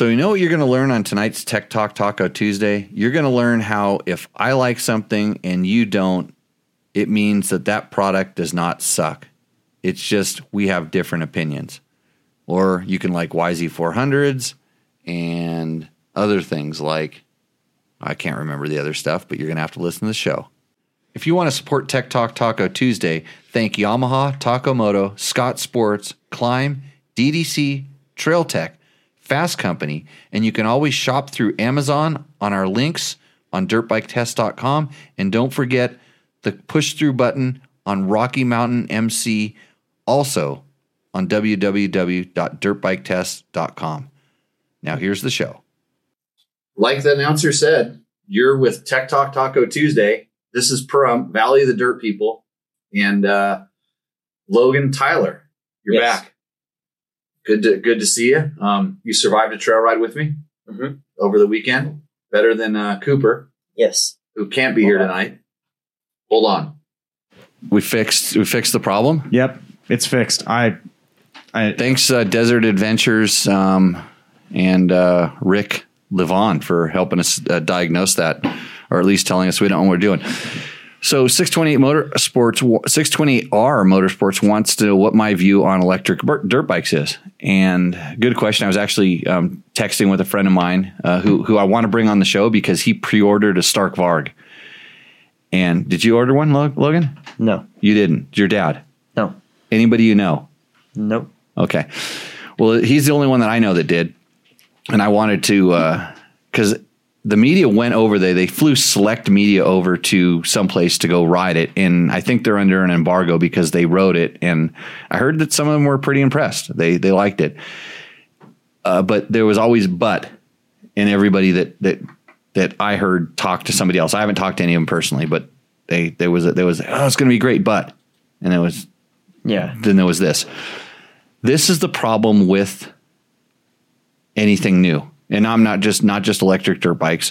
So you know what you're going to learn on tonight's Tech Talk Taco Tuesday? You're going to learn how if I like something and you don't, it means that that product does not suck. It's just we have different opinions. Or you can like YZ400s and other things like, I can't remember the other stuff, but you're going to have to listen to the show. If you want to support Tech Talk Taco Tuesday, thank Yamaha, Takomoto, Scott Sports, Climb, DDC, Trail Tech, Fast Company, and you can always shop through Amazon on our links on dirtbiketest.com, and don't forget the push-through button on Rocky Mountain MC, also on www.dirtbiketest.com. Now here's the show. Like the announcer said, you're with Tech Talk Taco Tuesday. This is Pahrump, Valley of the Dirt People, and Logan Tyler. You're back. Good to see you. You survived a trail ride with me over the weekend. Better than Cooper. Yes. Who can't be here tonight. Hold on. We fixed the problem? Yep. It's fixed. I thanks Desert Adventures and Rick Levon for helping us diagnose that, or at least telling us we don't know what we're doing. So 628R Motorsports wants to know what my view on electric dirt bikes is. And good question. I was actually texting with a friend of mine who I want to bring on the show because he pre-ordered a Stark Varg. And did you order one, Logan? No. You didn't? Your dad? No. Anybody you know? Nope. Okay. Well, he's the only one that I know that did. And I wanted to, because the media went over there. They flew select media over to someplace to go ride it. And I think they're under an embargo because they rode it. And I heard that some of them were pretty impressed. They liked it. But there was always but in everybody that I heard talk to somebody else. I haven't talked to any of them personally, but there was oh, it's going to be great, but, and there was, then there was this. This is the problem with anything new. And I'm not just electric dirt bikes,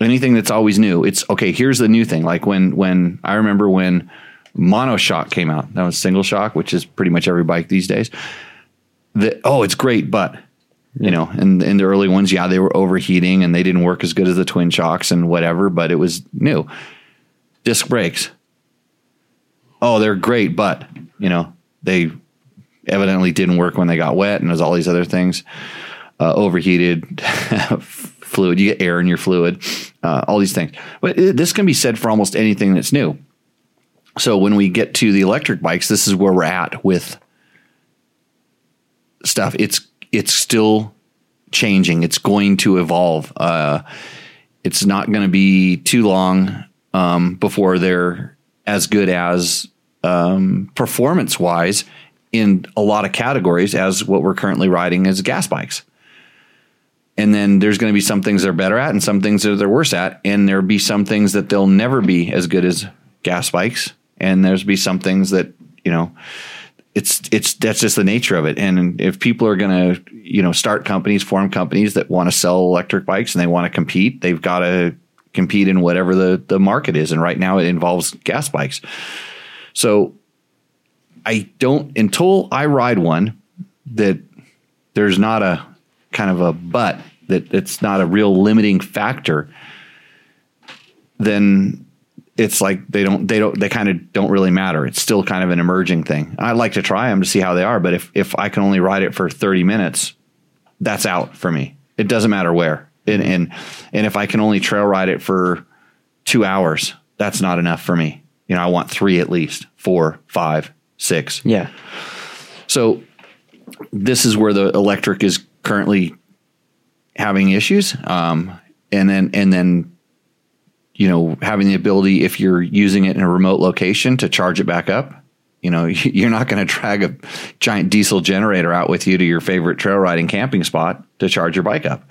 anything that's always new. It's okay. Here's the new thing. Like when I remember when monoshock came out, that was single shock, which is pretty much every bike these days. It's great, but you know, and in the early ones, they were overheating and they didn't work as good as the twin shocks and whatever, but it was new. Disc brakes. Oh, they're great, but you know, they evidently didn't work when they got wet and there's all these other things. Overheated fluid, you get air in your fluid, all these things. But this can be said for almost anything that's new. So when we get to the electric bikes, this is where we're at with stuff. It's still changing. It's going to evolve. It's not going to be too long before they're as good as performance-wise in a lot of categories as what we're currently riding as gas bikes. And then there's going to be some things they're better at and some things that they're worse at. And there'll be some things that they'll never be as good as gas bikes. And there's be some things that, you know, that's just the nature of it. And if people are going to, you know, start companies, form companies that want to sell electric bikes and they want to compete, they've got to compete in whatever the market is. And right now it involves gas bikes. So I don't, until I ride one that there's not a, kind of a but that it's not a real limiting factor, then it's like they kind of don't really matter. It's still kind of an emerging thing. I like to try them to see how they are, but if I can only ride it for 30 minutes, that's out for me. It doesn't matter where. And if I can only trail ride it for 2 hours, that's not enough for me. You know, I want 3 at least, 4, 5, 6. Yeah. So this is where the electric is currently having issues, and then you know, having the ability, if you're using it in a remote location, to charge it back up. You know, you're not going to drag a giant diesel generator out with you to your favorite trail riding camping spot to charge your bike up.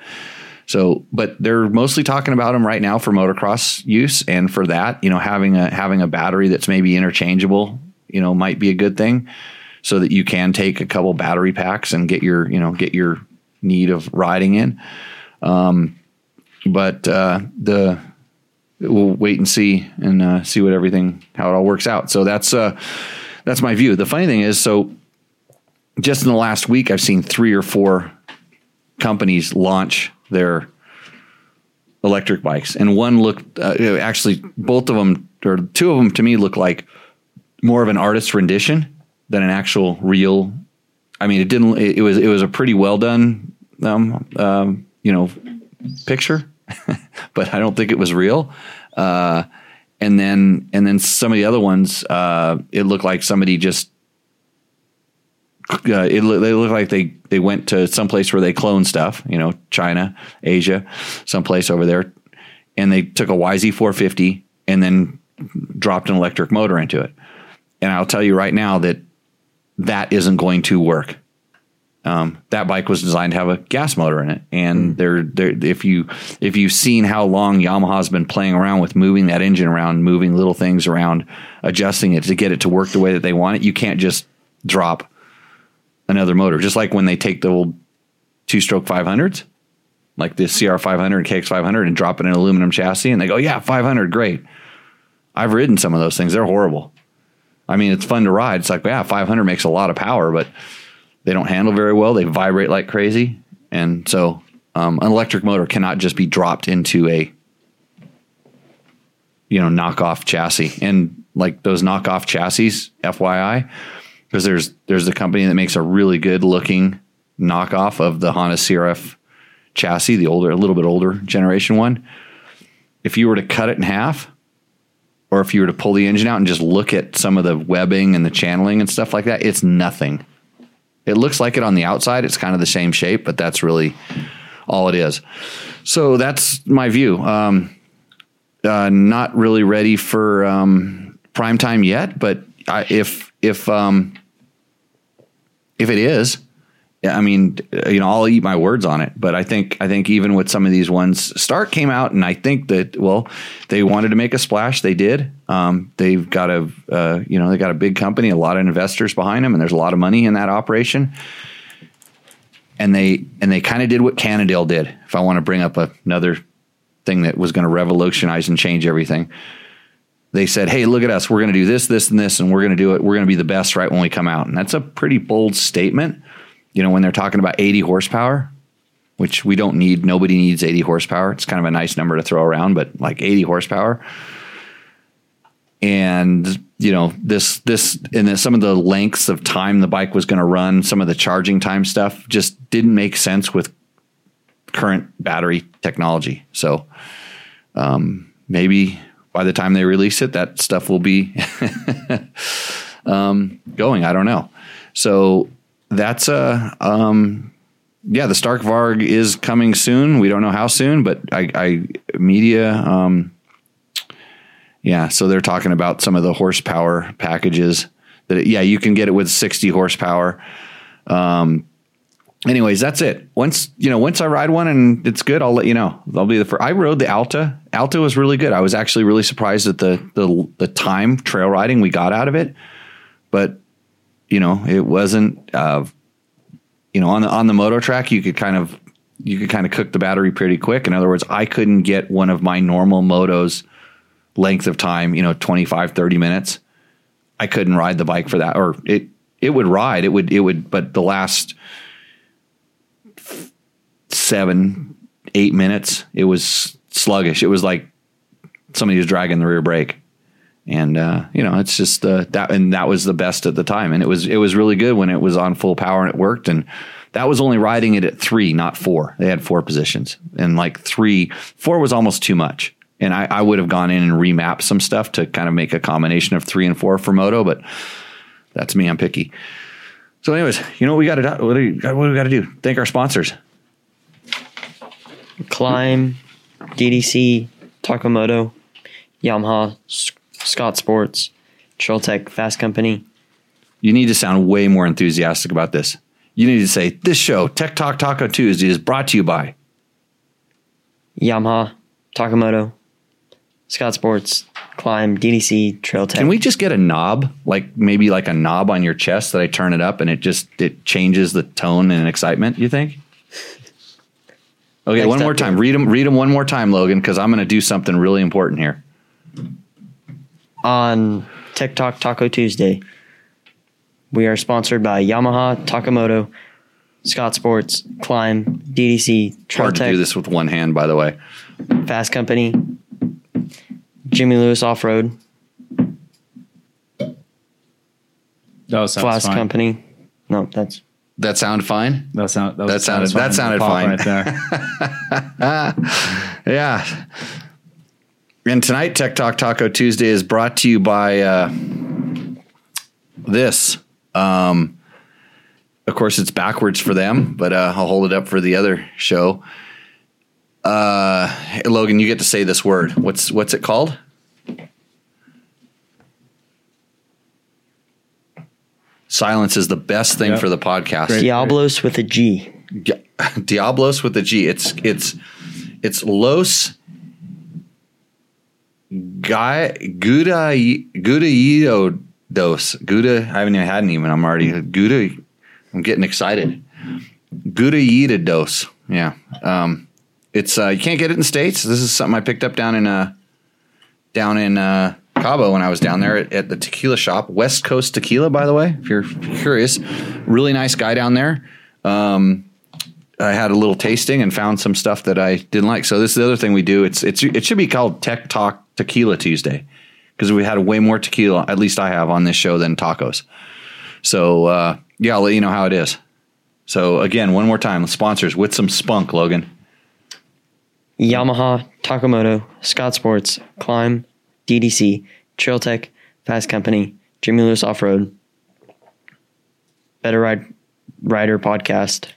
So, but they're mostly talking about them right now for motocross use, and for that, you know, having a battery that's maybe interchangeable, you know, might be a good thing, so that you can take a couple battery packs and get your need of riding in. We'll wait and see see what everything, how it all works out. So that's my view. The funny thing is, so just in the last week, I've seen 3 or 4 companies launch their electric bikes, and one looked actually both of them or two of them to me look like more of an artist's rendition than an actual real. I mean, it was a pretty well done picture, but I don't think it was real. And then some of the other ones, it looked like somebody just. They look like they went to someplace where they clone stuff, China, Asia, someplace over there, and they took a YZ450 and then dropped an electric motor into it. And I'll tell you right now that isn't going to work. That bike was designed to have a gas motor in it, and if you've seen how long Yamaha's been playing around with moving that engine around, moving little things around, adjusting it to get it to work the way that they want it, you can't just drop another motor. Just like when they take the old two-stroke 500s, like the CR500 and KX500, and drop it in an aluminum chassis, and they go, yeah, 500, great. I've ridden some of those things. They're horrible. I mean, it's fun to ride. It's like, yeah, 500 makes a lot of power, but they don't handle very well. They vibrate like crazy. And so an electric motor cannot just be dropped into a, knockoff chassis. And like those knockoff chassis, FYI, because there's a company that makes a really good looking knockoff of the Honda CRF chassis, the older, a little bit older generation one. If you were to cut it in half, or if you were to pull the engine out and just look at some of the webbing and the channeling and stuff like that, it's nothing. It looks like it on the outside. It's kind of the same shape, but that's really all it is. So that's my view. Not really ready for prime time yet, but if it is, I mean, I'll eat my words on it, but I think even with some of these ones, Stark came out, and I think that, well, they wanted to make a splash. They did. They've got a big company, a lot of investors behind them, and there's a lot of money in that operation. And they kind of did what Cannondale did. If I want to bring up another thing that was going to revolutionize and change everything. They said, hey, look at us. We're going to do this, this, and this, and we're going to do it. We're going to be the best right when we come out. And that's a pretty bold statement. When they're talking about 80 horsepower, which we don't need. Nobody needs 80 horsepower. It's kind of a nice number to throw around, but like 80 horsepower. And, this, and then some of the lengths of time the bike was going to run, some of the charging time stuff just didn't make sense with current battery technology. So maybe by the time they release it, that stuff will be going. I don't know. So that's the Stark Varg is coming soon. We don't know how soon, but so they're talking about some of the horsepower packages that you can get it with 60 horsepower. Anyways, that's it. Once I ride one and it's good, I'll let you know. I'll be the first. I rode the Alta. Alta was really good. I was actually really surprised at the time trail riding we got out of it, but it wasn't. On the moto track, you could kind of cook the battery pretty quick. In other words, I couldn't get one of my normal motos length of time. 25, 30 minutes. I couldn't ride the bike for that, or it would ride. It would. But the last 7-8 minutes, it was sluggish. It was like somebody was dragging the rear brake, and it's just that. And that was the best at the time, and it was really good when it was on full power and it worked. And that was only riding it at 3, not 4. They had 4 positions, and like 3-4 was almost too much. And I would have gone in and remapped some stuff to kind of make a combination of 3 and 4 for moto, but that's me. I'm picky. So, anyways, what we got to do? What do we got to do? Thank our sponsors. Climb, DDC, Takamoto, Yamaha, Scott Sports, Trailtech, Fast Company. You need to sound way more enthusiastic about this. You need to say, this show, Tech Talk Taco Tuesday, is brought to you by Yamaha, Takamoto, Scott Sports, Climb, DDC, Trailtech. Can we just get a knob, like a knob on your chest that I turn it up and it changes the tone and excitement, you think? Okay, next one more time. Read them one more time, Logan, because I'm going to do something really important here. On Tech Talk Taco Tuesday, we are sponsored by Yamaha, Takamoto, Scott Sports, Climb, DDC, Trotec. Hard to do this with one hand, by the way. Fast Company, Jimmy Lewis Off-Road. That sounds Flask fine. Company. No, that's... That sound fine? That sounded fine. Right there. Yeah. And tonight, Tech Talk Taco Tuesday is brought to you by this. Of course, it's backwards for them, but I'll hold it up for the other show. Hey, Logan, you get to say this word. What's it called? Silence is the best thing for the podcast. Great. Diablos with a G. Diablos with a G. It's Los Gudaidos. Gouda. I haven't even had any. I'm already Gouda. I'm getting excited. Gudaidos. Yeah. It's you can't get it in the States. This is something I picked up down in Cabo when I was down there at the tequila shop, West Coast Tequila, by the way, if you're curious. Really nice guy down there. I had a little tasting and found some stuff that I didn't like. So this is the other thing we do. It should be called Tech Talk Tequila Tuesday, because we had way more tequila, at least I have, on this show than tacos. So I'll let you know how it is. So again, one more time, sponsors with some spunk, Logan. Yamaha, Takamoto, Scott Sports, Climb, DDC, Trailtech, Fast Company, Jimmy Lewis Off-Road, Better Rider Podcast.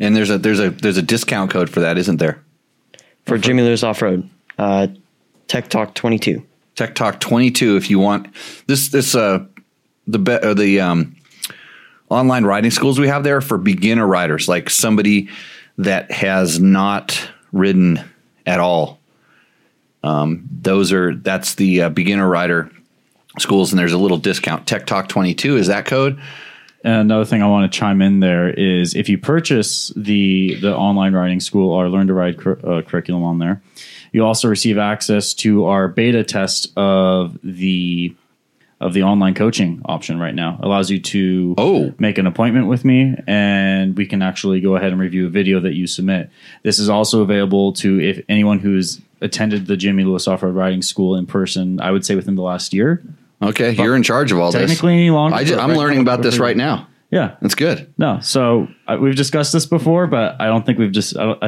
And there's a discount code for that, isn't there? For Jimmy Lewis Off-Road, Tech Talk 22. Tech Talk 22. If you want the online riding schools we have there for beginner riders, like somebody that has not ridden at all. That's the beginner rider schools, and there's a little discount. Tech Talk 22 is that code. And another thing I want to chime in there is if you purchase the online riding school or Learn to Ride curriculum on there, you also receive access to our beta test of the online coaching option right now. It allows you to make an appointment with me, and we can actually go ahead and review a video that you submit. This is also available to if anyone who's attended the Jimmy Lewis Off-Road Riding School in person, I would say within the last year. Okay, but you're in charge of all technically this. I'm learning about this right now. Yeah. That's good. No, so we've discussed this before, but I don't think I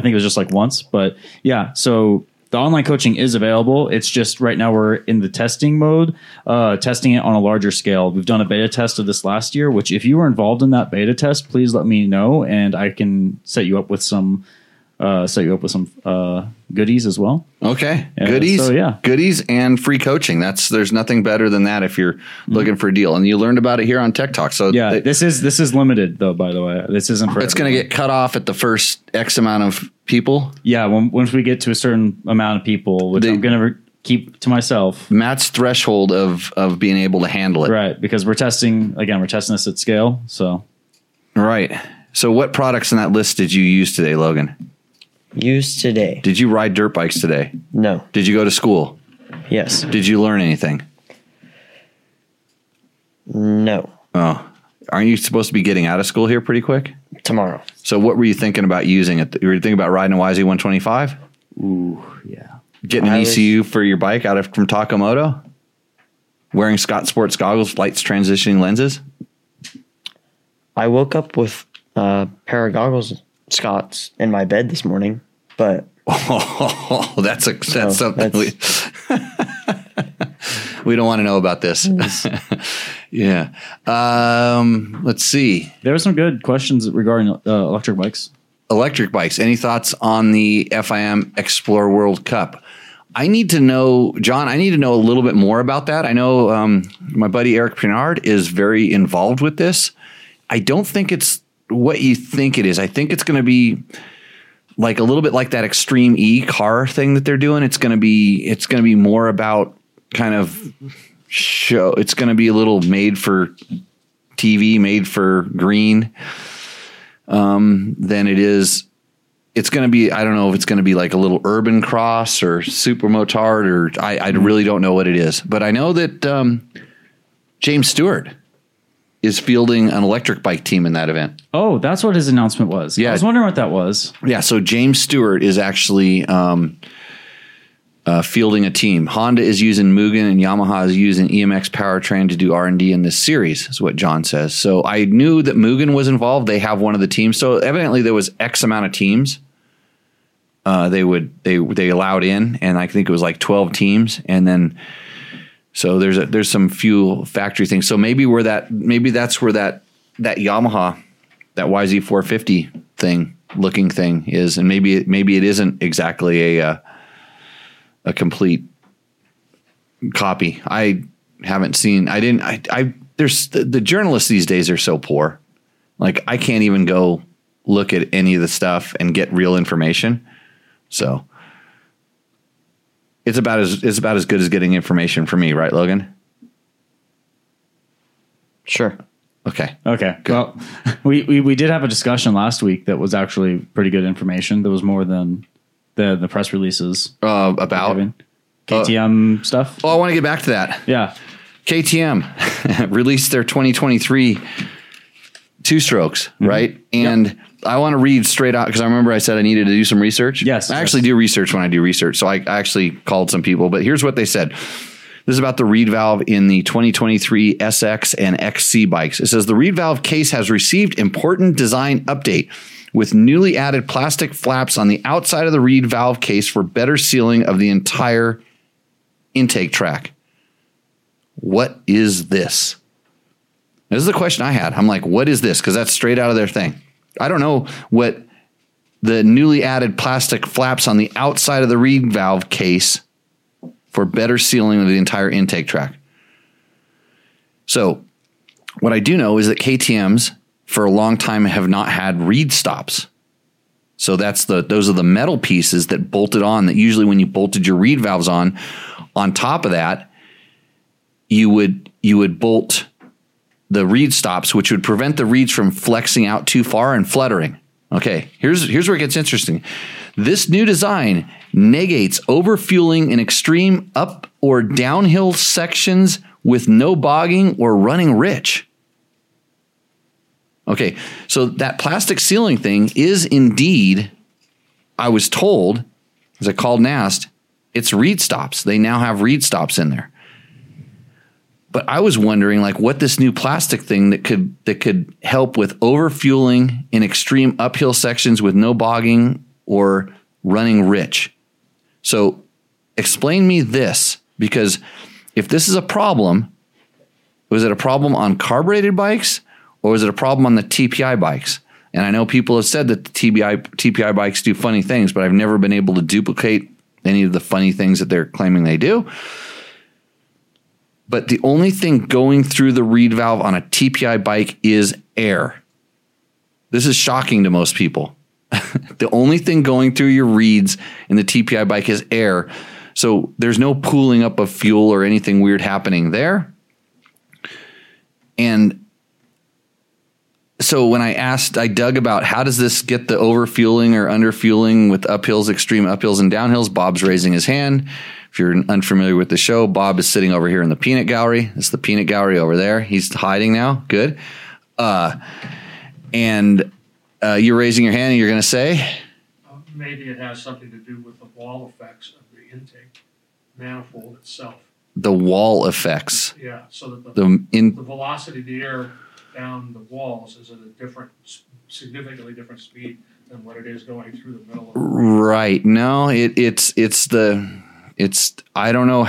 think it was just like once, but yeah, so the online coaching is available. It's just right now we're in the testing mode, testing it on a larger scale. We've done a beta test of this last year, which if you were involved in that beta test, please let me know, and I can set you up with some goodies as well. Okay. Goodies. So, yeah. Goodies and free coaching. There's nothing better than that if you're looking for a deal, and you learned about it here on Tech Talk. So yeah, this is limited though, by the way, this isn't for it's going to get cut off at the first X amount of people. Yeah. Once we get to a certain amount of people, which I'm going to keep to myself. Matt's threshold of being able to handle it. Right. Because we're testing this at scale. So. Right. So what products in that list did you use today, Logan? Used today. Did you ride dirt bikes today? No. Did you go to school? Yes. Did you learn anything? No. Oh, aren't you supposed to be getting out of school here pretty quick? Tomorrow. So what were you thinking about using it? Were you thinking about riding a YZ125? Ooh, yeah. Getting an ECU for your bike from Takamoto? Wearing Scott Sports goggles, lights, transitioning lenses? I woke up with a pair of goggles, Scott's, in my bed this morning, but that's something we don't want to know about this. Yeah. Let's see. There were some good questions regarding electric bikes. Electric bikes. Any thoughts on the FIM Explore World Cup? I need to know, John, a little bit more about that. I know my buddy Eric Pinard is very involved with this. I don't think it's what you think it is. I think it's going to be like a little bit like that Extreme E car thing that they're doing. It's going to be more about kind of show. It's going to be a little made for TV, made for green than it is. It's going to be, I don't know if it's going to be like a little urban cross or super motard, or I really don't know what it is, but I know that James Stewart is fielding an electric bike team in that event. Oh, that's what his announcement was. Yeah. I was wondering what that was. Yeah. So James Stewart is actually fielding a team. Honda is using Mugen and Yamaha is using EMX Powertrain to do R&D in this series, is what John says. So I knew that Mugen was involved. They have one of the teams. So evidently there was X amount of teams they allowed in, and I think it was like 12 teams. And then so there's some fuel factory things. So maybe that's where that Yamaha, that YZ450 looking thing is, and maybe it isn't exactly a complete copy. I haven't seen. There's the journalists these days are so poor. Like I can't even go look at any of the stuff and get real information. So. It's about as good as getting information for me, right, Logan? Sure. Okay. Good. Well, we did have a discussion last week that was actually pretty good information. There was more than the press releases about KTM stuff. Oh, I want to get back to that. Yeah. KTM released their 2023 two-strokes, mm-hmm. right? And yep. I want to read straight out because I remember I said I needed to do some research. Yes. I actually do research when I do research. So I actually called some people, but here's what they said. This is about the reed valve in the 2023 SX and XC bikes. It says the reed valve case has received important design update with newly added plastic flaps on the outside of the reed valve case for better sealing of the entire intake track. What is this? This is the question I had. I'm like, what is this? Because that's straight out of their thing. I don't know what the newly added plastic flaps on the outside of the reed valve case for better sealing of the entire intake track. So what I do know is that KTMs for a long time have not had reed stops. So those are the metal pieces that bolted on that usually when you bolted your reed valves on top of that, you would bolt the reed stops, which would prevent the reeds from flexing out too far and fluttering. Okay, here's where it gets interesting. This new design negates overfueling in extreme up or downhill sections with no bogging or running rich. Okay, so that plastic sealing thing is indeed, I was told, as I called NAST, it's reed stops. They now have reed stops in there. But I was wondering, like, what this new plastic thing that could help with overfueling in extreme uphill sections with no bogging or running rich. So explain me this, because if this is a problem, was it a problem on carbureted bikes or was it a problem on the TPI bikes? And I know people have said that the TPI bikes do funny things, but I've never been able to duplicate any of the funny things that they're claiming they do. But the only thing going through the reed valve on a TPI bike is air. This is shocking to most people. The only thing going through your reeds in the TPI bike is air. So there's no pooling up of fuel or anything weird happening there. And so when I dug about how does this get the overfueling or underfueling with uphills, extreme uphills and downhills, Bob's raising his hand. If you're unfamiliar with the show, Bob is sitting over here in the peanut gallery. It's the peanut gallery over there. He's hiding now. Good. And you're raising your hand and you're going to say? Maybe it has something to do with the wall effects of the intake manifold itself. The wall effects. Yeah. So that the velocity of the air down the walls is at a significantly different speed than what it is going through the middle of the road. Right. No, I don't know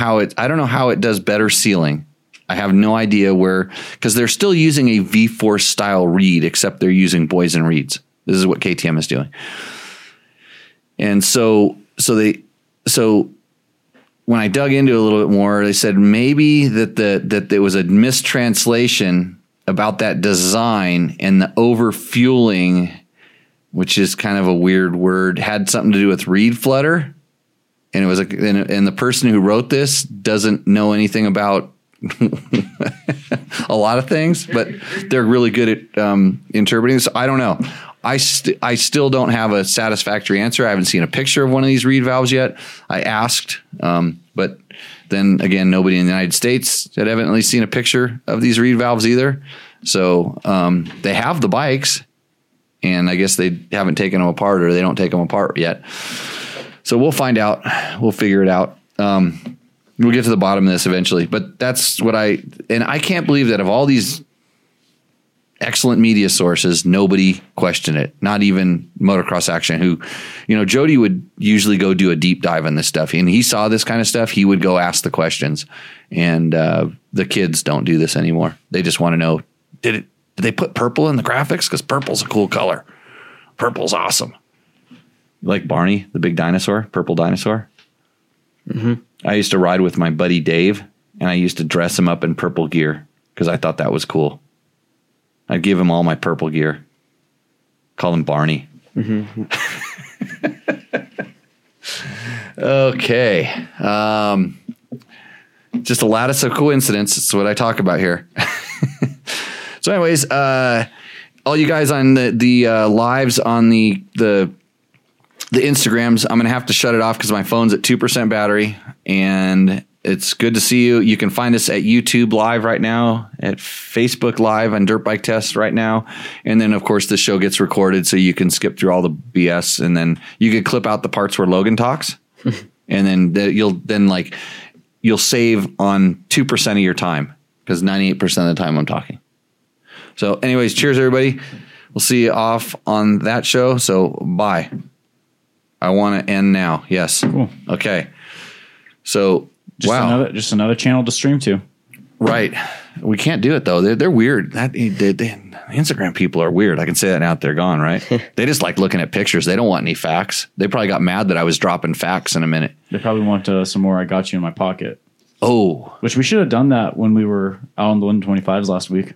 how it does better sealing. I have no idea where, because they're still using a V4 style reed, except they're using Boysen reeds. This is what KTM is doing. And so when I dug into it a little bit more, they said maybe that there was a mistranslation about that design and the overfueling, which is kind of a weird word, had something to do with reed flutter. And it was and the person who wrote this doesn't know anything about a lot of things, but they're really good at interpreting. So I don't know. I still don't have a satisfactory answer. I haven't seen a picture of one of these reed valves yet. I asked, but then again, nobody in the United States had evidently seen a picture of these reed valves either. So they have the bikes, and I guess they haven't taken them apart, or they don't take them apart yet. So we'll find out. We'll figure it out. We'll get to the bottom of this eventually. But that's what I can't believe that of all these excellent media sources, nobody questioned it. Not even Motocross Action, who, you know, Jody would usually go do a deep dive on this stuff. And he saw this kind of stuff. He would go ask the questions. And the kids don't do this anymore. They just want to know, did they put purple in the graphics? Because purple's a cool color. Purple's awesome. Like Barney, the big dinosaur, purple dinosaur. Mm-hmm. I used to ride with my buddy Dave, and I used to dress him up in purple gear because I thought that was cool. I'd give him all my purple gear. Call him Barney. Mm-hmm. Okay. Just a lattice of coincidence. It's what I talk about here. So anyways, all you guys on the lives on the Instagrams, I'm going to have to shut it off because my phone's at 2% battery, and it's good to see you. You can find us at YouTube Live right now, at Facebook Live on Dirt Bike Test right now. And then, of course, the show gets recorded, so you can skip through all the BS, and then you can clip out the parts where Logan talks, and then you'll save on 2% of your time because 98% of the time I'm talking. So anyways, cheers, everybody. We'll see you off on that show. So bye. I want to end now. Yes. Cool. Okay. So just another channel to stream to. Right. We can't do it though. They're weird. Instagram people are weird. I can say that now that they're gone, right? They just like looking at pictures. They don't want any facts. They probably got mad that I was dropping facts in a minute. They probably want some more. I got you in my pocket. Oh, which we should have done that when we were out on the 125s last week.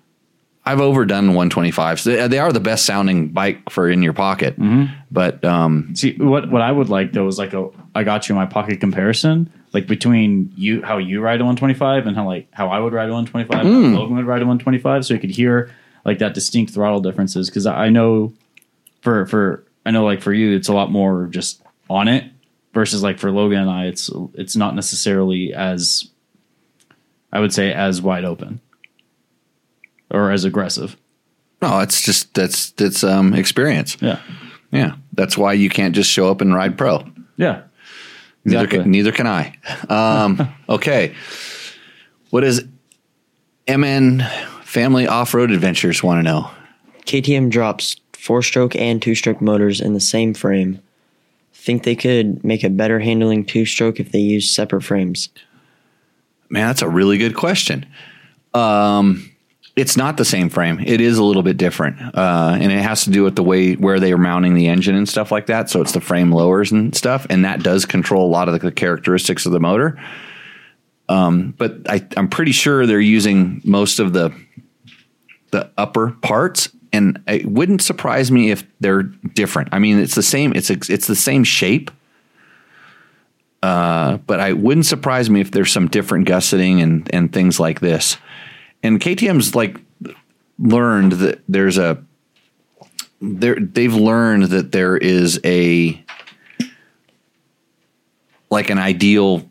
I've overdone 125s. They are the best sounding bike for in your pocket. Mm-hmm. But see what I would like though is like a I got you in my pocket comparison, like between you how you ride a 125 and how I would ride a 125, and how Logan would ride a 125, so you could hear like that distinct throttle differences. Because I know for you it's a lot more just on it versus like for Logan and I it's not necessarily as I would say as wide open. Or as aggressive? No, it's just that's experience. Yeah. That's why you can't just show up and ride pro. Yeah, exactly. Neither can I. Okay, what does MN Family Off Road Adventures want to know? KTM drops 4-stroke and 2-stroke motors in the same frame. Think they could make a better handling 2-stroke if they use separate frames? Man, that's a really good question. It's not the same frame. It is a little bit different. And it has to do with the way where they are mounting the engine and stuff like that. So it's the frame lowers and stuff. And that does control a lot of the characteristics of the motor. But I'm pretty sure they're using most of the upper parts. And it wouldn't surprise me if they're different. I mean, it's the same. It's the same shape. But it wouldn't surprise me if there's some different gusseting and things like this. And KTM's like learned that there is a like an ideal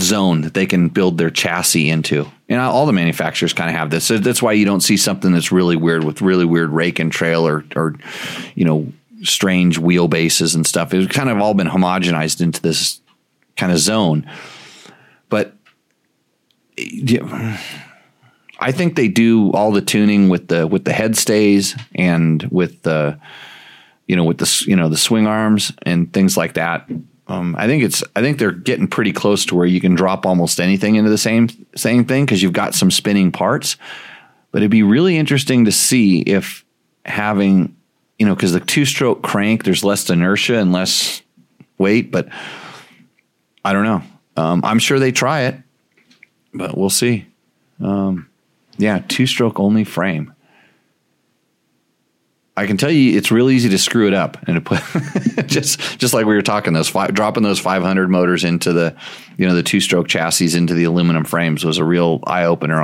zone that they can build their chassis into. And all the manufacturers kind of have this. So that's why you don't see something that's really weird with really weird rake and trail or you know, strange wheelbases and stuff. It's kind of all been homogenized into this kind of zone. But yeah, I think they do all the tuning with the head stays and with the swing arms and things like that. I think they're getting pretty close to where you can drop almost anything into the same thing because you've got some spinning parts. But it'd be really interesting to see if having, you know, because the 2-stroke crank, there's less inertia and less weight. But I don't know. I'm sure they try it, but we'll see. 2-stroke only frame. I can tell you it's real easy to screw it up and to put just like we were talking, dropping those 500 motors into the 2-stroke chassis into the aluminum frames was a real eye opener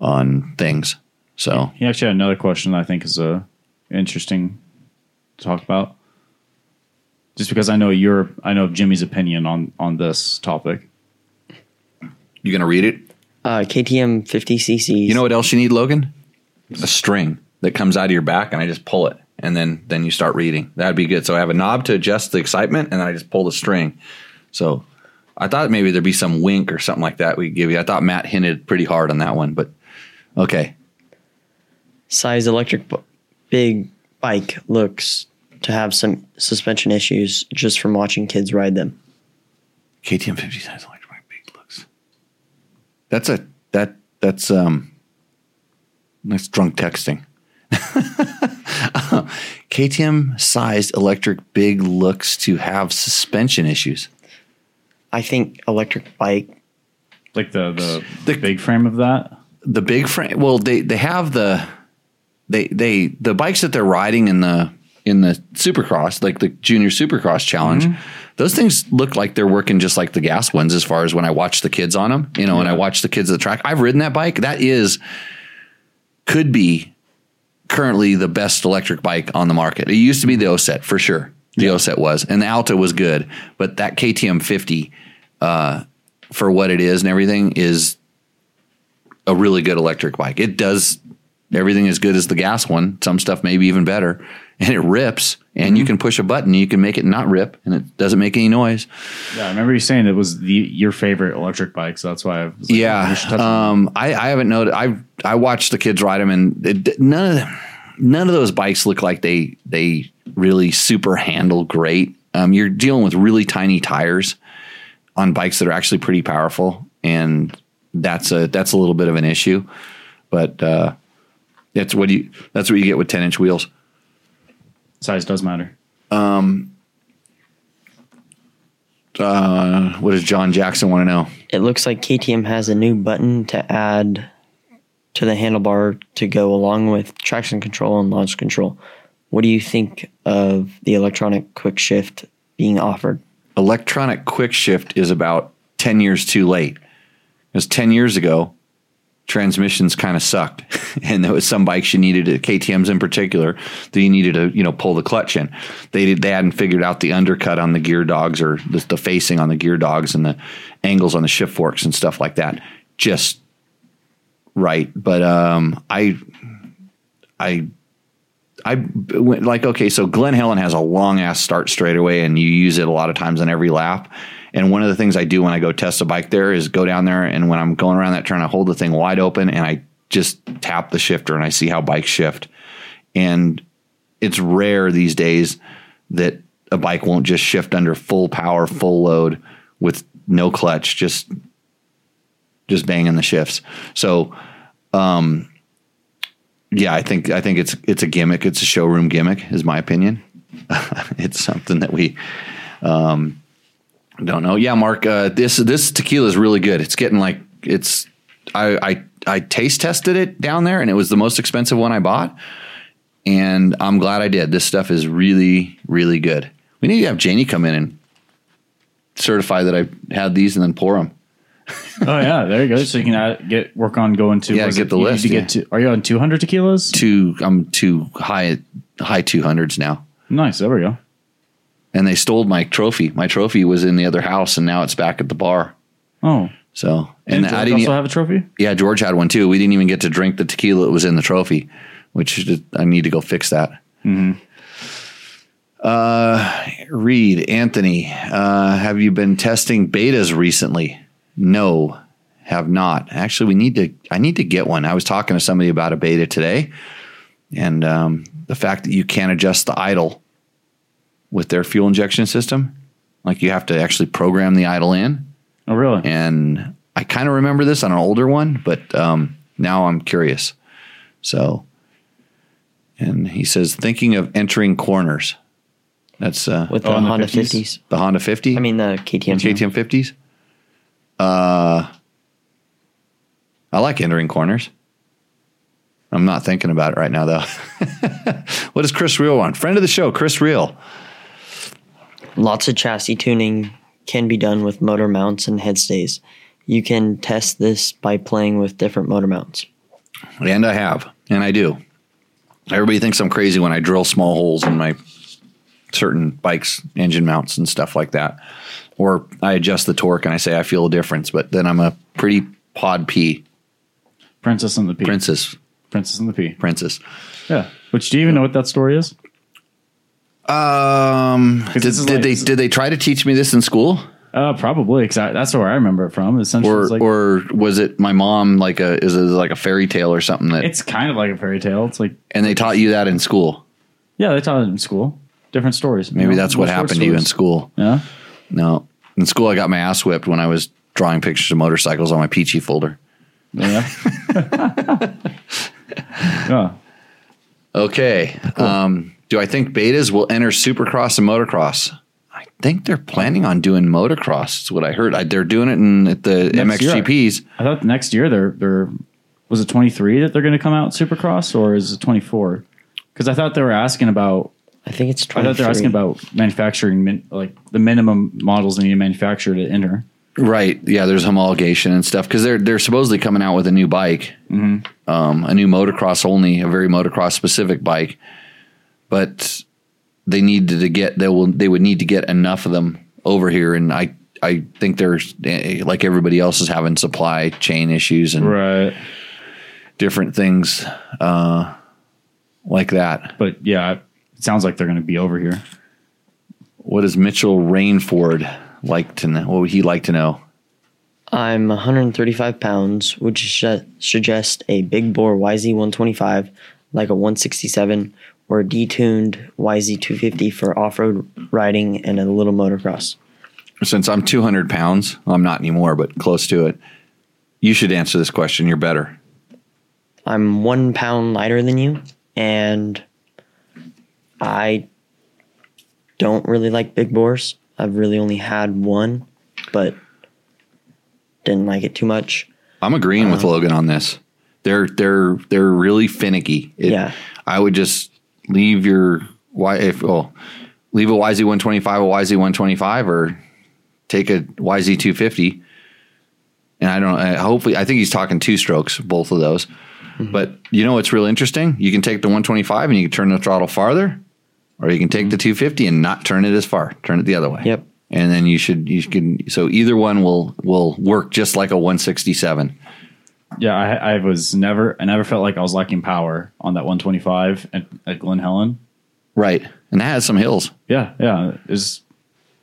on things. So he actually had another question that I think is interesting to talk about. Just because I know Jimmy's opinion on this topic. You gonna read it? KTM 50cc. You know what else you need, Logan? A string that comes out of your back, and I just pull it, and then you start reading. That'd be good. So I have a knob to adjust the excitement, and then I just pull the string. So I thought maybe there'd be some wink or something like that we could give you. I thought Matt hinted pretty hard on that one, but okay. Size electric big bike looks to have some suspension issues just from watching kids ride them. KTM 50 size electric bike big looks. That's drunk texting. KTM sized electric big looks to have suspension issues. I think electric bike, like the big frame of that. The big frame. Well, they have the bikes that they're riding in the Supercross, like the Junior Supercross Challenge. Mm-hmm. Those things look like they're working just like the gas ones, as far as when I watch the kids on them, you know, and I watch the kids at the track. I've ridden that bike. That could be currently the best electric bike on the market. It used to be the Oset for sure. The Oset was, and the Alta was good, but that KTM 50 for what it is and everything is a really good electric bike. It does everything as good as the gas one. Some stuff maybe even better, and it rips, and you can push a button, you can make it not rip, and it doesn't make any noise. Yeah, I remember you saying it was your favorite electric bike, so that's why I was like, I haven't noticed. I watched the kids ride them, and none of those bikes look like they really super handle great. You're dealing with really tiny tires on bikes that are actually pretty powerful, and that's a little bit of an issue. But that's what you get with 10-inch wheels. Size does matter. What does John Jackson want to know? It looks like KTM has a new button to add to the handlebar to go along with traction control and launch control. What do you think of the electronic quick shift being offered? Electronic quick shift is about 10 years too late. Because 10 years ago, transmissions kind of sucked. And there was some bikes you needed, KTMs in particular, that you needed to, pull the clutch in. They hadn't figured out the undercut on the gear dogs or the facing on the gear dogs and the angles on the shift forks and stuff like that. Just right. But I went like, okay, so Glen Helen has a long ass start straightaway, and you use it a lot of times on every lap. And one of the things I do when I go test a bike there is go down there, and when I'm going around that turn, I hold the thing wide open and I just tap the shifter and I see how bikes shift. And it's rare these days that a bike won't just shift under full power, full load with no clutch, just banging the shifts. So, yeah, I think it's a gimmick. It's a showroom gimmick, is my opinion. It's something that we don't know. Yeah, Mark, this tequila is really good. It's getting like it's. I taste tested it down there, and it was the most expensive one I bought, and I'm glad I did. This stuff is really, really good. We need to have Janie come in and certify that I had these and then pour them. Oh yeah, there you go. So you can get work on going to get the list. Are you on 200 tequilas? I'm too high 200s now. Nice, there we go. And they stole my trophy. My trophy was in the other house, and now it's back at the bar. Oh, so and George also have a trophy. Yeah, George had one too. We didn't even get to drink the tequila that was in the trophy, which I need to go fix that. Mm-hmm. Reed Anthony, have you been testing betas recently? No, have not. Actually, I need to get one. I was talking to somebody about a beta today, and the fact that you can't adjust the idle with their fuel injection system, like you have to actually program the idle in. Oh, really? And I kind of remember this on an older one, but now I'm curious. So, and he says, thinking of entering corners. That's with the Honda 50s. The Honda 50? I mean, the KTM 50s. I like entering corners. I'm not thinking about it right now, though. What does Chris Real want? Friend of the show, Chris Real. Lots of chassis tuning can be done with motor mounts and headstays. You can test this by playing with different motor mounts. And I have, and I do. Everybody thinks I'm crazy when I drill small holes in my certain bikes, engine mounts and stuff like that. Or I adjust the torque and I say I feel a difference, but then I'm a pretty Pod P. Princess and the Pea. Princess and the Pea. Princess. Yeah. Which, do you even know what that story is? Did they try to teach me this in school? Probably, because that's where I remember it from. Essentially, or was it my mom? Is it like a fairy tale or something? That it's kind of like a fairy tale. It's like, and they taught you that in school. Yeah, they taught it in school. Different stories. Maybe that's what happened to you in school. Yeah. No, in school I got my ass whipped when I was drawing pictures of motorcycles on my Peachy folder. Yeah. Oh. Okay. Cool. Do I think betas will enter Supercross and Motocross? I think they're planning on doing Motocross. Is what I heard. They're doing it at the next MXGPs. Year. I thought next year they're was it 23 that they're going to come out Supercross, or is it 24? Because I thought they were asking about. I think it's 23. I thought they were asking about manufacturing, like the minimum models they need to manufacture to enter. Right. Yeah. There's homologation and stuff because they're supposedly coming out with a new bike, a new motocross only, a very motocross specific bike, but they needed to get they would need to get enough of them over here, and I think they're like everybody else is having supply chain issues and different things like that. But yeah, it sounds like they're going to be over here. What does Mitchell Rainford like to know? What would he like to know? I'm 135 pounds, which suggests a big bore YZ 125, like a 167, or a detuned YZ 250 for off-road riding and a little motocross. Since I'm 200 pounds, well, I'm not anymore, but close to it, you should answer this question. You're better. I'm 1 pound lighter than you, and I don't really like big bores. I've really only had one, but didn't like it too much. I'm agreeing with Logan on this. They're really finicky. I would just leave leave a YZ 125, a YZ 125, or take a YZ 250. And I think he's talking two strokes, both of those. Mm-hmm. But you know what's real interesting? You can take the 125 and you can turn the throttle farther, or you can take the 250 and not turn it as far. Turn it the other way. Yep. And then so either one will work just like a 167. Yeah, I never felt like I was lacking power on that 125 at Glen Helen. Right. And that has some hills. Yeah. Yeah. It's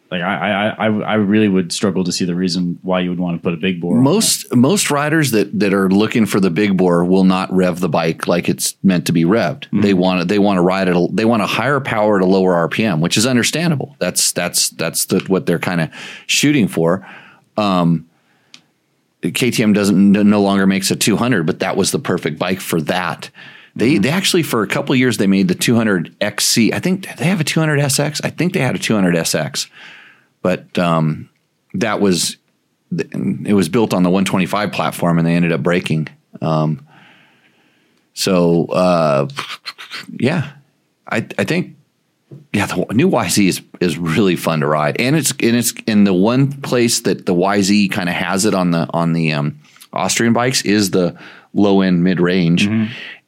like, I really would struggle to see the reason why you would want to put a big bore. Most riders that are looking for the big bore will not rev the bike like it's meant to be revved. Mm-hmm. They want to ride it. They want a higher power at a lower RPM, which is understandable. That's what they're kind of shooting for. KTM no longer makes a 200, but that was the perfect bike for that. They actually, for a couple of years, they made the 200 XC. I think they have a 200 SX. I think they had a 200 SX, but it was built on the 125 platform, and they ended up breaking. I think. Yeah, the new YZ is really fun to ride, and it's in the one place that the YZ kind of has it on the Austrian bikes is the low end mid range,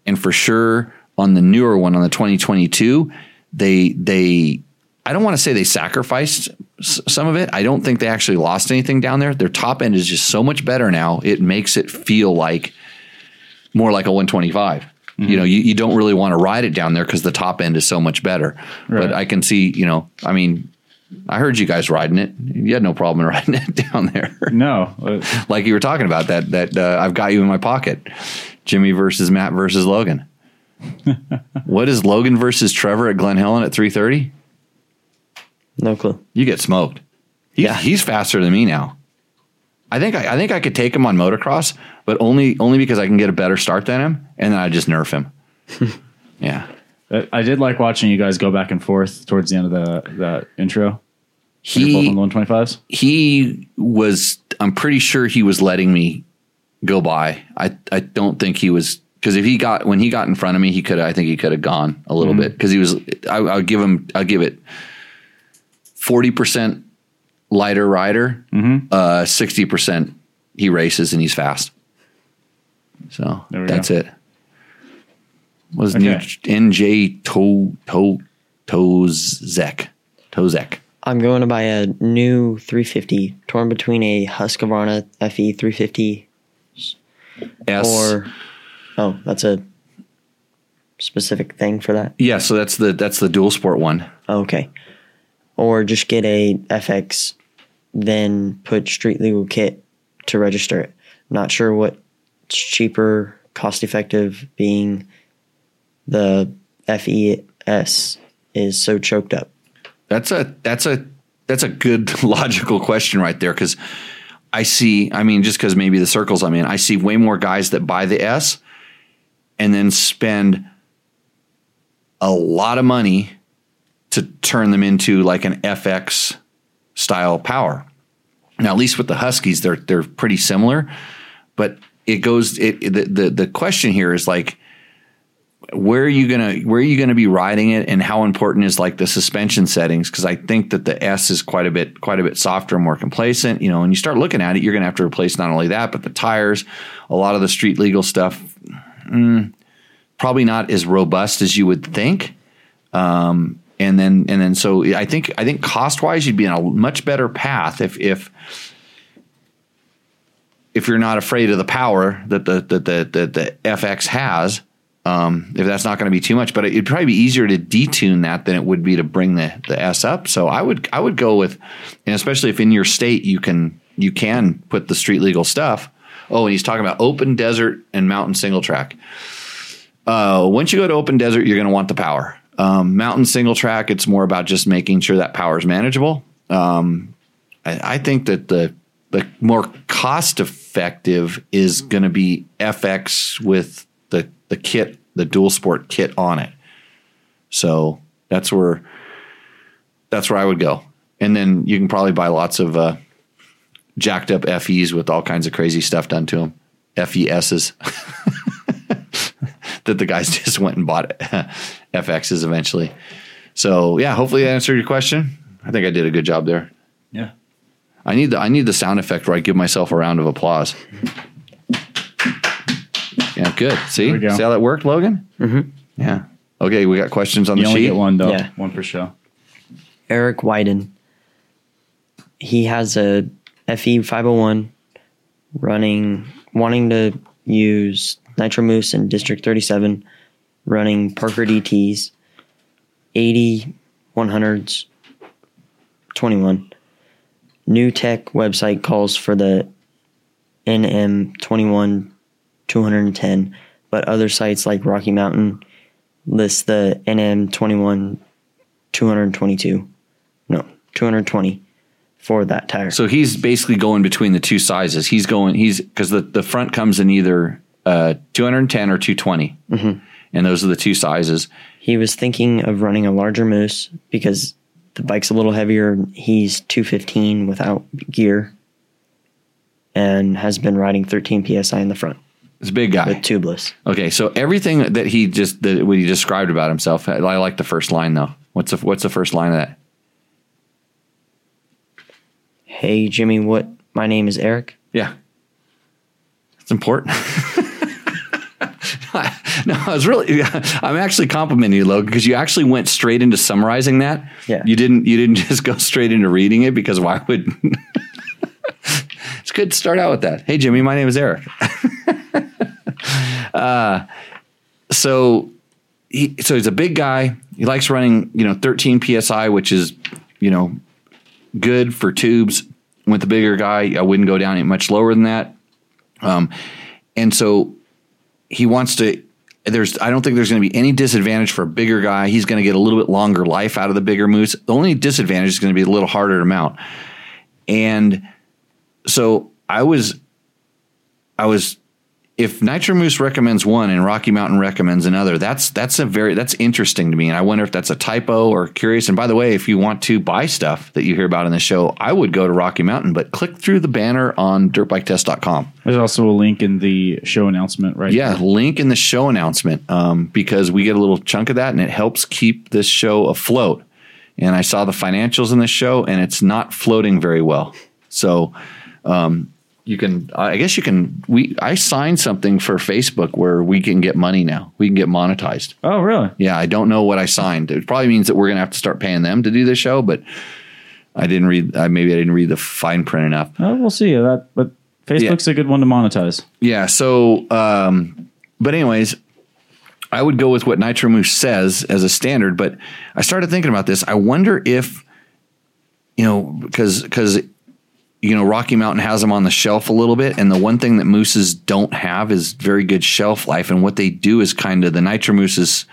and for sure on the newer one on the 2022 they I don't want to say they sacrificed some of it. I don't think they actually lost anything down there. Their top end is just so much better now; it makes it feel like more like a 125. You know, you don't really want to ride it down there because the top end is so much better. Right. But I can see, I heard you guys riding it. You had no problem riding it down there. No. Like you were talking about that I've got you in my pocket. Jimmy versus Matt versus Logan. What is Logan versus Trevor at Glen Helen at 3:30? No clue. You get smoked. He's faster than me now. I think I could take him on motocross, but only because I can get a better start than him, and then I just nerf him. Yeah, I did like watching you guys go back and forth towards the end of the intro. He both on the 125s. He was. I'm pretty sure he was letting me go by. I don't think he was, because when he got in front of me, he could have gone a little bit, because he was. I'll give it 40%. Lighter rider, 60% he races and he's fast. So that's go. It. Was okay. New NJ Tozek. I'm going to buy a new 350 torn between a Husqvarna FE 350 S. Or, oh, that's a specific thing for that? Yeah, so that's the dual sport one. Okay. Or just get a FX, then put Street Legal Kit to register it. Not sure what's cheaper, cost effective, being the FES is so choked up. That's a good logical question right there, because I see, I mean, just because maybe the circles I'm in, I see way more guys that buy the S and then spend a lot of money to turn them into like an FX style power. Now, at least with the Huskies, they're pretty similar, but it goes. The question here is like, where are you gonna be riding it, and how important is like the suspension settings? Because I think that the S is quite a bit softer and more complacent, you know. And you start looking at it, you're gonna have to replace not only that, but the tires. A lot of the street legal stuff, probably not as robust as you would think. And then so I think cost wise you'd be on a much better path if you're not afraid of the power that the FX has. If that's not going to be too much, but it'd probably be easier to detune that than it would be to bring the S up. So I would go with, and especially if in your state you can put the street legal stuff. Oh, and he's talking about open desert and mountain single track. Once you go to open desert, you're going to want the power. Mountain single track, it's more about just making sure that power is manageable. I think that the more cost effective is going to be FX with the kit, the dual sport kit on it. So that's where I would go. And then you can probably buy lots of jacked up FEs with all kinds of crazy stuff done to them. FESs. That the guys just went and bought FXs eventually. So yeah, hopefully I answered your question. I think I did a good job there. Yeah. I need the sound effect where I give myself a round of applause. Yeah, good. See how that worked, Logan? Mm-hmm. Yeah. Okay, we got questions on the sheet. You only get one, though. Yeah. One per show. Eric Wyden. He has a FE 501 wanting to use Nitro Moose in District 37, running Parker DTs, 80, 100s, 21. New Tech website calls for the NM 21 210, but other sites like Rocky Mountain list the NM 21 222. No, 220 for that tire. So he's basically going between the two sizes. He's because the front comes in either 210 or 220. Mm-hmm. And those are the two sizes. He was thinking of running a larger Moose because the bike's a little heavier. He's 215 without gear and has been riding 13 PSI in the front. It's a big guy. With tubeless. Okay, so everything that he described about himself, I like the first line though. What's the first line of that? Hey, Jimmy, my name is Eric. Yeah. It's important. No, I'm actually complimenting you, Logan, because you actually went straight into summarizing that. Yeah. You didn't just go straight into reading it, because why would It's good to start out with that. Hey, Jimmy, my name is Eric. So he's a big guy. He likes running, 13 PSI, which is, good for tubes. With the bigger guy, I wouldn't go down any much lower than that. And so he wants to, I don't think there's going to be any disadvantage for a bigger guy. He's going to get a little bit longer life out of the bigger Moose. The only disadvantage is going to be a little harder to mount. And so I was, if Nitro Moose recommends one and Rocky Mountain recommends another, that's interesting to me. And I wonder if that's a typo or curious. And by the way, if you want to buy stuff that you hear about in the show, I would go to Rocky Mountain, but click through the banner on dirtbiketest.com. There's also a link in the show announcement, right? Yeah. There. Link in the show announcement. Because we get a little chunk of that and it helps keep this show afloat. And I saw the financials in this show and it's not floating very well. So, I signed something for Facebook where we can get money now. We can get monetized. Oh, really? Yeah. I don't know what I signed. It probably means that we're going to have to start paying them to do this show, but maybe I didn't read the fine print enough. We'll see. That, but Facebook's a good one to monetize. Yeah. So, but anyways, I would go with what Nitro Moose says as a standard, but I started thinking about this. I wonder if, you know, because you know, Rocky Mountain has them on the shelf a little bit, and the one thing that mooses don't have is very good shelf life. And what they do is kind of, the Nitro Mooses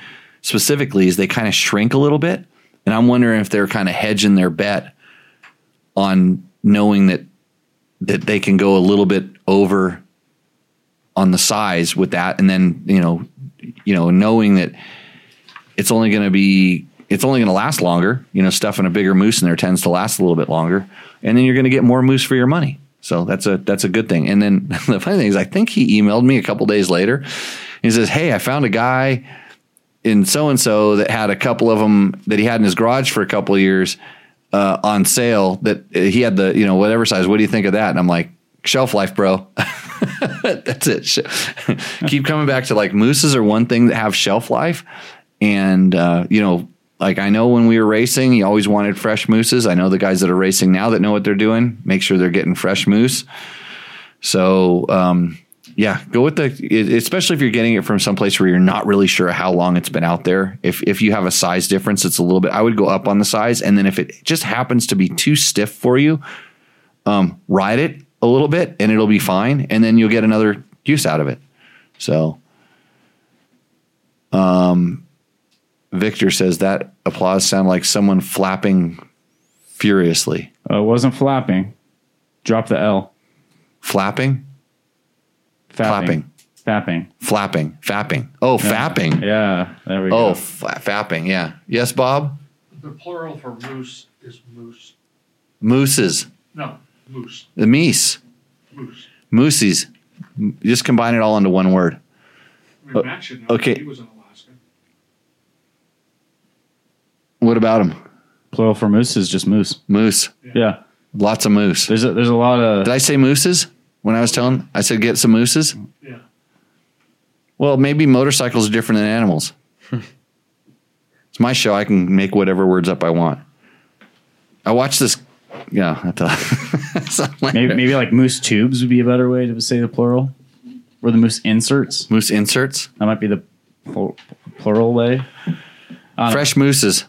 specifically, is they kind of shrink a little bit. And I'm wondering if they're kind of hedging their bet on knowing that they can go a little bit over on the size with that, and then you know knowing that it's only going to last longer. You know, stuffing a bigger moose in there tends to last a little bit longer, and then you're going to get more moose for your money. So that's a good thing. And then the funny thing is, I think he emailed me a couple days later. He says, "Hey, I found a guy in so-and-so that had a couple of them that he had in his garage for a couple of years on sale, that he had the, you know, whatever size. What do you think of that?" And I'm like, shelf life, bro. That's it. Keep coming back to, like, mooses are one thing that have shelf life. And, you know, like, I know when we were racing, you always wanted fresh mooses. I know the guys that are racing now that know what they're doing, make sure they're getting fresh moose. So, yeah, go with especially if you're getting it from someplace where you're not really sure how long it's been out there. If you have a size difference, it's a little bit, I would go up on the size. And then if it just happens to be too stiff for you, ride it a little bit and it'll be fine. And then you'll get another use out of it. So, Victor says that applause sounded like someone flapping furiously. It wasn't flapping. Drop the L. Flapping? Fapping. Fapping. Flapping. Fapping. Oh, yeah. Fapping. Yeah, there we go. Oh, fapping, yeah. Yes, Bob? The plural for moose is moose. Mooses. No, moose. The meese. Moose. Moosies. Just combine it all into one word. I mean, Matt should know. Okay. He was in Alaska. What about him? Plural for moose is just moose. Moose. Yeah. Lots of moose. There's a lot of... Did I say mooses? When I was telling, I said, get some mooses. Yeah. Well, maybe motorcycles are different than animals. It's my show. I can make whatever words up I want. I watched this. Yeah. I thought, maybe like moose tubes would be a better way to say the plural, or the moose inserts. Moose inserts. That might be the plural way. Fresh mooses.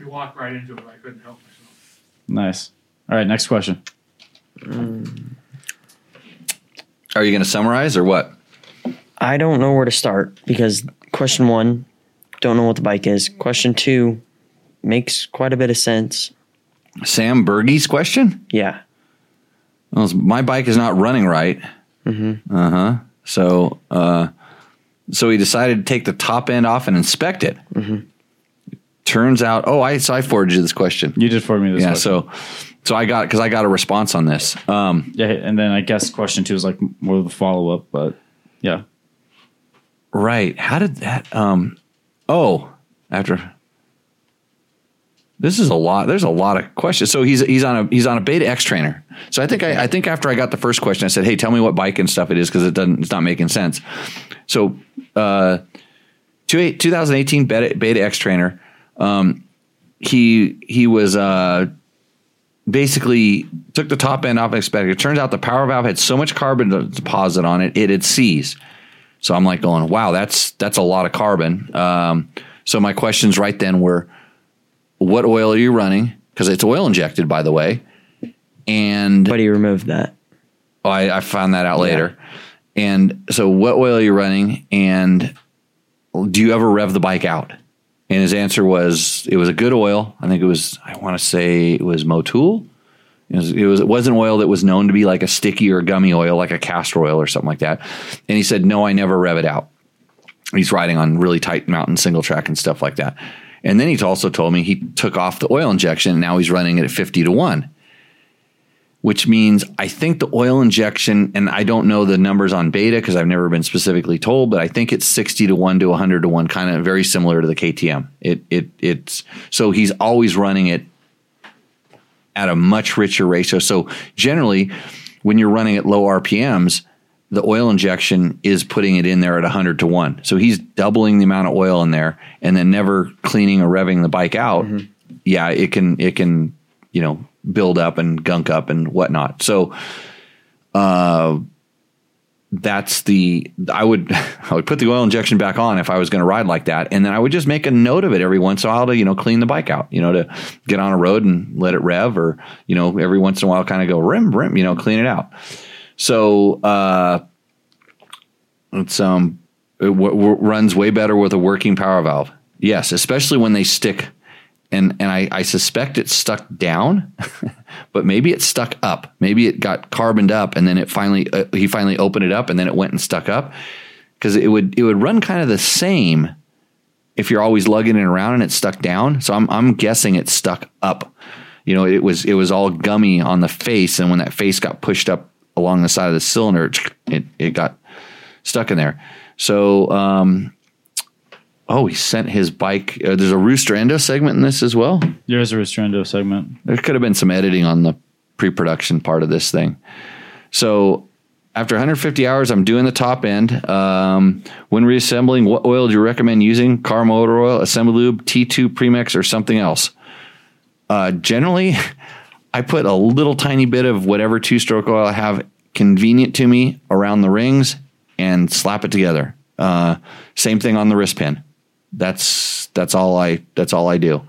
You walked right into it. I couldn't help myself. Nice. All right. Next question. Are you going to summarize or what? I don't know where to start, because question one, don't know what the bike is. Question two makes quite a bit of sense. Sam Berge's question? Yeah. Well, my bike is not running right. Mm-hmm. Uh-huh. So, so he decided to take the top end off and inspect it. Mm-hmm. Turns out, I forwarded you this question. You did forward me this question. Yeah, so I got a response on this. Yeah, and then I guess question two is like more of the follow-up, but yeah. Right. How did that... after... This is a lot. There's a lot of questions. So he's on a Beta X trainer. So I think I think after I got the first question, I said, hey, tell me what bike and stuff it is, because it's not making sense. So 2018 Beta X trainer... he was, basically took the top end off. It turns out the power valve had so much carbon deposit on it, it had seized. So I'm like going, wow, that's a lot of carbon. So my questions right then were, what oil are you running? 'Cause it's oil injected, by the way. But he removed that. Oh, I found that out later. And so what oil are you running? And do you ever rev the bike out? And his answer was, it was a good oil. I think it was, I want to say it was Motul. It was an oil that was known to be like a sticky or gummy oil, like a castor oil or something like that. And he said, no, I never rev it out. He's riding on really tight mountain single track and stuff like that. And then he also told me he took off the oil injection, and now he's running it at 50-1, which means I think the oil injection, and I don't know the numbers on Beta because I've never been specifically told, but I think it's 60-1 to 100-1, kind of very similar to the KTM. It's so he's always running it at a much richer ratio. So generally, when you're running at low RPMs, the oil injection is putting it in there at 100-1. So he's doubling the amount of oil in there, and then never cleaning or revving the bike out. Mm-hmm. Yeah, it can build up and gunk up and whatnot. So I would put the oil injection back on if I was going to ride like that. And then I would just make a note of it every once in a while to, clean the bike out, to get on a road and let it rev, or, every once in a while kind of go rim, rim, clean it out. So, it runs way better with a working power valve. Yes. Especially when they stick, and I suspect it's stuck down, but maybe it's stuck up. Maybe it got carboned up, and then it finally he finally opened it up, and then it went and stuck up, because it would run kind of the same if you're always lugging it around and it's stuck down. So I'm guessing it's stuck up. It was all gummy on the face, and when that face got pushed up along the side of the cylinder, it got stuck in there. So. Oh, he sent his bike. There's a Rooster Endo segment in this as well. There is a Rooster Endo segment. There could have been some editing on the pre-production part of this thing. So after 150 hours, I'm doing the top end. When reassembling, what oil do you recommend using? Car motor oil, assembly lube, T2 Premix, or something else? Generally, I put a little tiny bit of whatever two-stroke oil I have convenient to me around the rings and slap it together. Same thing on the wrist pin. That's all I do.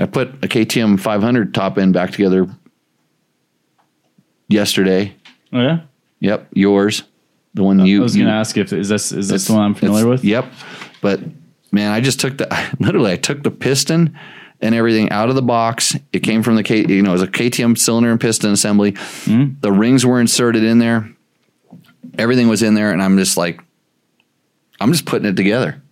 I put a KTM 500 top end back together yesterday. Oh yeah? Yep. Yours. The one you, I was going to ask if, is this the one I'm familiar with? Yep. But man, I just took I took the piston and everything out of the box. It came from the it was a KTM cylinder and piston assembly. Mm-hmm. The rings were inserted in there. Everything was in there. And I'm just putting it together.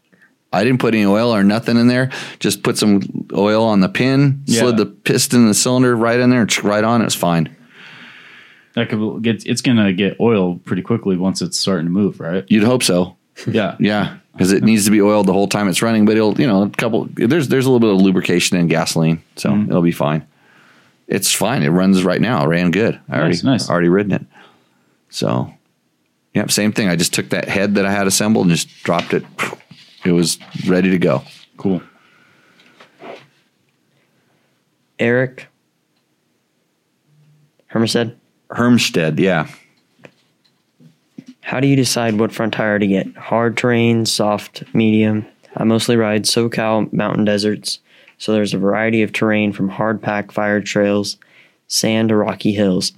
I didn't put any oil or nothing in there. Just put some oil on the pin, Slid the piston and the cylinder right in there, right on. It was fine. It's going to get oil pretty quickly once it's starting to move, right? You'd hope so. Yeah. Yeah. Because it needs to be oiled the whole time it's running, but it'll, there's a little bit of lubrication in gasoline, so It'll be fine. It's fine. It runs right now. It ran good. I already ridden it. So. Yep, same thing. I just took that head that I had assembled and just dropped it. It was ready to go. Cool. Eric Hermstead, yeah. How do you decide what front tire to get? Hard terrain, soft, medium? I mostly ride SoCal mountain deserts, so there's a variety of terrain from hard pack fire trails, sand to rocky hills.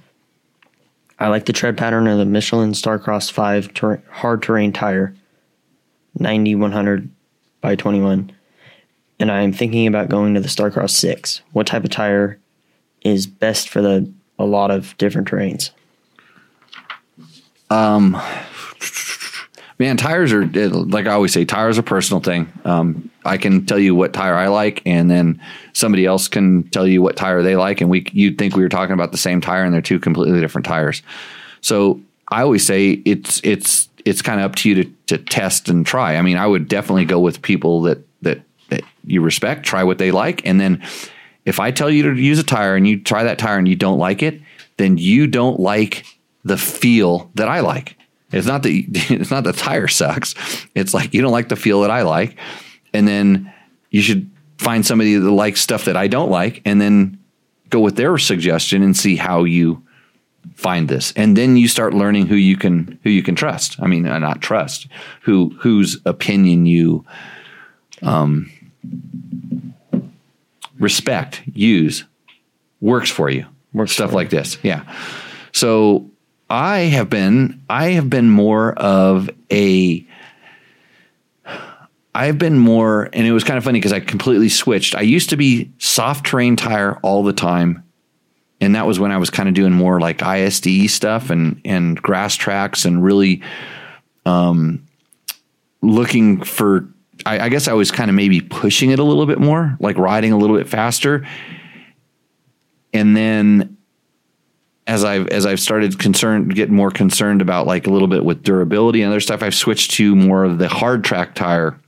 I like the tread pattern of the Michelin Starcross 5 hard terrain tire, 90/100 by 21, and I am thinking about going to the Starcross 6. What type of tire is best for a lot of different terrains? Man, tires are, like I always say, tires are a personal thing. I can tell you what tire I like, and then somebody else can tell you what tire they like, and you'd think we were talking about the same tire, and they're two completely different tires. So I always say it's kind of up to you to test and try. I mean, I would definitely go with people that you respect, try what they like, and then if I tell you to use a tire and you try that tire and you don't like it, then you don't like the feel that I like. It's not the tire sucks. It's like you don't like the feel that I like, and then you should find somebody that likes stuff that I don't like, and then go with their suggestion and see how you find this. And then you start learning who you can trust. I mean, not trust, whose opinion you respect, use, works for you, stuff like this. Yeah, so. I have been more, and it was kind of funny because I completely switched. I used to be soft terrain tire all the time. And that was when I was kind of doing more like ISDE stuff and grass tracks and really looking for, I guess I was kind of maybe pushing it a little bit more, like riding a little bit faster. And then, as I've started getting more concerned about like a little bit with durability and other stuff, I've switched to more of the hard track tire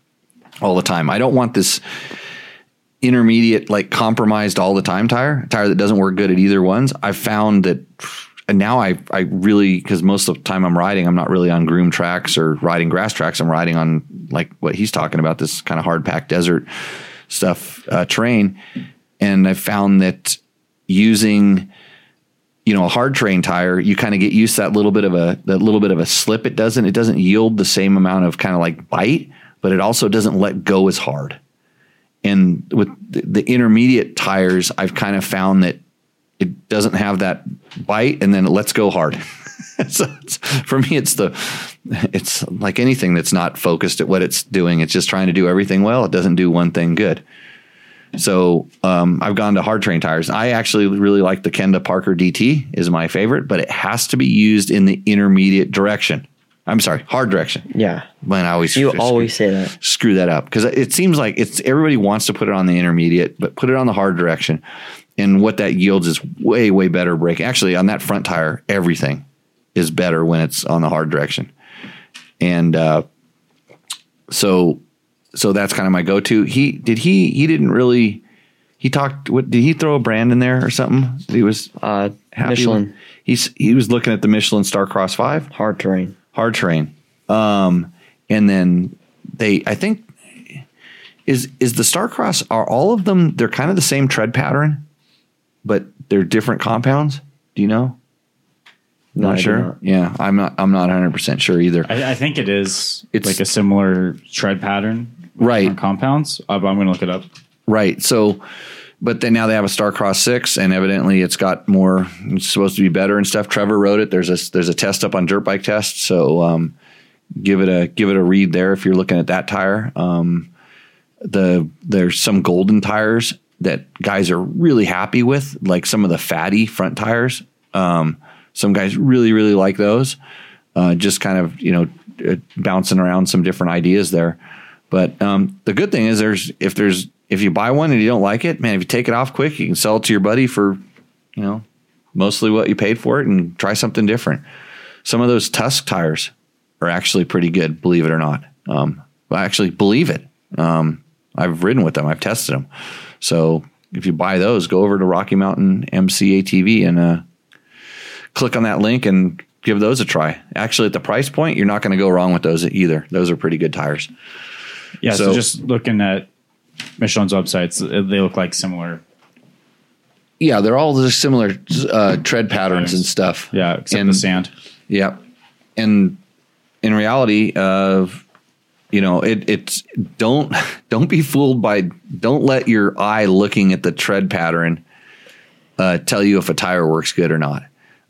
all the time. I don't want this intermediate, like compromised all the time tire that doesn't work good at either ones. I've found that, and now I really, cause most of the time I'm riding, I'm not really on groomed tracks or riding grass tracks. I'm riding on like what he's talking about, this kind of hard packed desert stuff, terrain. And I found that using you know, a hard terrain tire, you kind of get used to that little bit of a slip. It doesn't yield the same amount of kind of like bite, but it also doesn't let go as hard. And with the intermediate tires, I've kind of found that it doesn't have that bite and then it lets go hard. So for me, it's like anything that's not focused at what it's doing. It's just trying to do everything well. It doesn't do one thing good. So I've gone to hard terrain tires. I actually really like the Kenda Parker DT is my favorite, but it has to be used in the intermediate direction. I'm sorry, hard direction. Yeah. Man, I always say that. Screw that up. Because it seems like everybody wants to put it on the intermediate, but put it on the hard direction. And what that yields is way, way better braking. Actually, on that front tire, everything is better when it's on the hard direction. And so that's kind of my go-to. Did he throw a brand in there or something? He was happy Michelin. He was looking at the Michelin Starcross 5 hard terrain. And then I think the Starcross, are all of them, they're kind of the same tread pattern, but they're different compounds. Do you know? No, not sure. Not. Yeah, I'm not 100% sure either. I think it is. It's like a similar tread pattern, right? Compounds. I'm going to look it up. Right. So, but then now they have a Starcross 6, and evidently it's got more. It's supposed to be better and stuff. Trevor wrote it. There's a test up on Dirt Bike Test. So give it a read there if you're looking at that tire. There's some golden tires that guys are really happy with, like some of the fatty front tires. Some guys really, really like those, just kind of, you know, bouncing around some different ideas there. But the good thing is if you buy one and you don't like it, man, if you take it off quick, you can sell it to your buddy for, you know, mostly what you paid for it and try something different. Some of those Tusk tires are actually pretty good, believe it or not. I actually believe it. I've ridden with them. I've tested them. So if you buy those, go over to Rocky Mountain MC ATV and click on that link and give those a try. Actually, at the price point, you're not going to go wrong with those either. Those are pretty good tires. Yeah, so just looking at Michelin's websites, they look like similar. Yeah, they're all just similar tread patterns and stuff. Yeah, except the sand. Yeah. And in reality, you know, it's don't be fooled by, don't let your eye looking at the tread pattern tell you if a tire works good or not.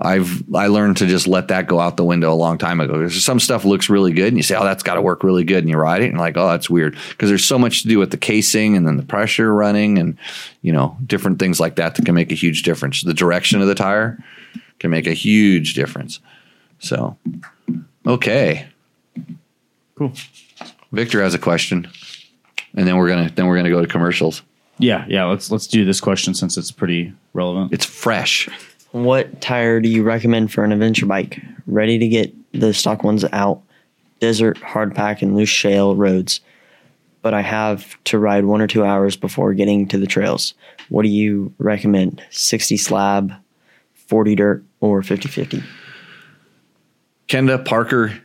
I learned to just let that go out the window a long time ago. Because some stuff looks really good and you say, oh, that's got to work really good. And you ride it and you're like, oh, that's weird. Because there's so much to do with the casing and then the pressure running and, you know, different things like that that can make a huge difference. The direction of the tire can make a huge difference. So, okay. Cool. Victor has a question. And then we're going to go to commercials. Yeah. Let's do this question since it's pretty relevant. It's fresh. What tire do you recommend for an adventure bike? Ready to get the stock ones out, desert, hard pack, and loose shale roads. But I have to ride 1 or 2 hours before getting to the trails. What do you recommend? 60 slab, 40 dirt, or 50-50? Kenda Parker.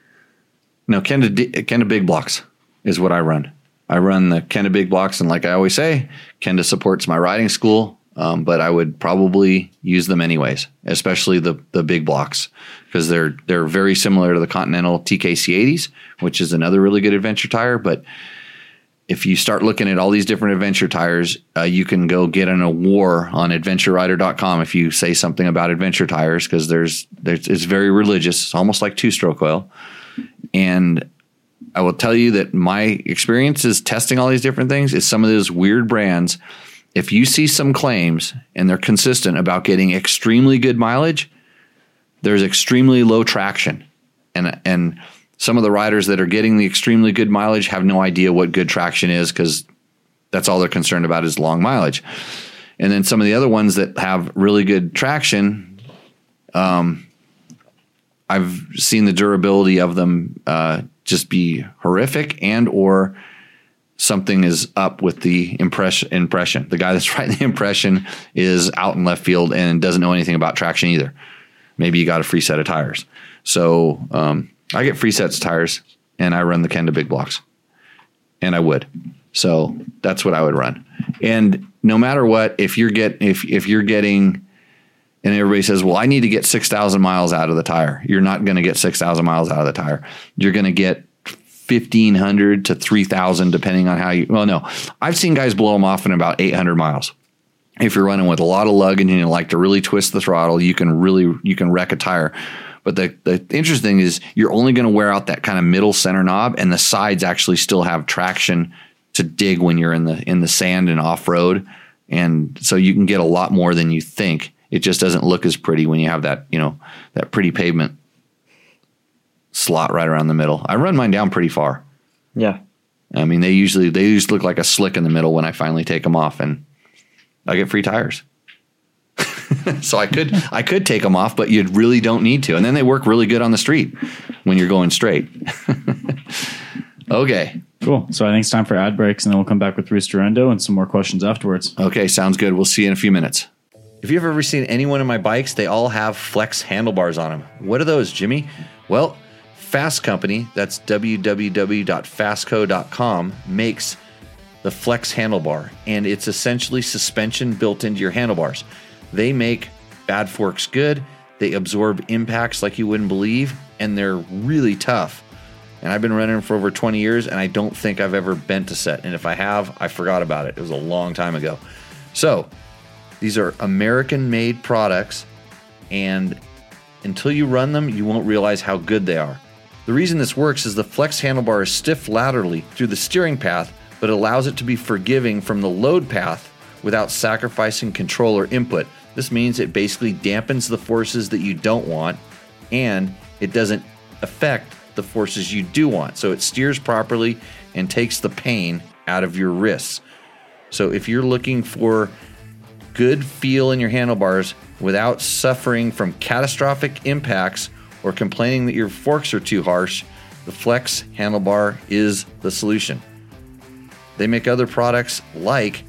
No, Kenda Big Blocks is what I run. I run the Kenda Big Blocks, and like I always say, Kenda supports my riding school. But I would probably use them anyways, especially the big blocks, because they're very similar to the Continental TKC80s, which is another really good adventure tire. But if you start looking at all these different adventure tires, you can go get an award on AdventureRider.com if you say something about adventure tires, because it's very religious. It's almost like two-stroke oil. And I will tell you that my experience is testing all these different things is some of those weird brands. If you see some claims and they're consistent about getting extremely good mileage, there's extremely low traction. And some of the riders that are getting the extremely good mileage have no idea what good traction is, because that's all they're concerned about is long mileage. And then some of the other ones that have really good traction, I've seen the durability of them just be horrific, and or something is up with the impression. The guy that's writing the impression is out in left field and doesn't know anything about traction either. Maybe you got a free set of tires. So I get free sets of tires and I run the Kenda Big Blocks, and I would. So that's what I would run. And no matter what, if you're getting And everybody says, well, I need to get 6,000 miles out of the tire. You're not going to get 6,000 miles out of the tire. You're going to get 1,500 to 3,000, depending on how you, well, no, I've seen guys blow them off in about 800 miles. If you're running with a lot of luggage and you like to really twist the throttle, you can wreck a tire. But the interesting thing is you're only going to wear out that kind of middle center knob, and the sides actually still have traction to dig when you're in the sand and off road. And so you can get a lot more than you think. It just doesn't look as pretty when you have that, you know, that pretty pavement slot right around the middle. I run mine down pretty far. Yeah. I mean, they usually look like a slick in the middle when I finally take them off, and I get free tires. So I could take them off, but you really don't need to. And then they work really good on the street when you're going straight. Okay. Cool. So I think it's time for ad breaks, and then we'll come back with Rooster Endo and some more questions afterwards. Okay. Sounds good. We'll see you in a few minutes. If you've ever seen any one of my bikes, they all have flex handlebars on them. What are those, Jimmy? Well, Fast Company, that's www.fastco.com, makes the flex handlebar, and it's essentially suspension built into your handlebars. They make bad forks good. They absorb impacts like you wouldn't believe, and they're really tough. And I've been running for over 20 years, and I don't think I've ever bent a set. And if I have, I forgot about it. It was a long time ago. So these are American-made products, and until you run them, you won't realize how good they are. The reason this works is the flex handlebar is stiff laterally through the steering path, but allows it to be forgiving from the load path without sacrificing control or input. This means it basically dampens the forces that you don't want, and it doesn't affect the forces you do want. So it steers properly and takes the pain out of your wrists. So if you're looking for good feel in your handlebars without suffering from catastrophic impacts or complaining that your forks are too harsh, the Flex handlebar is the solution. They make other products like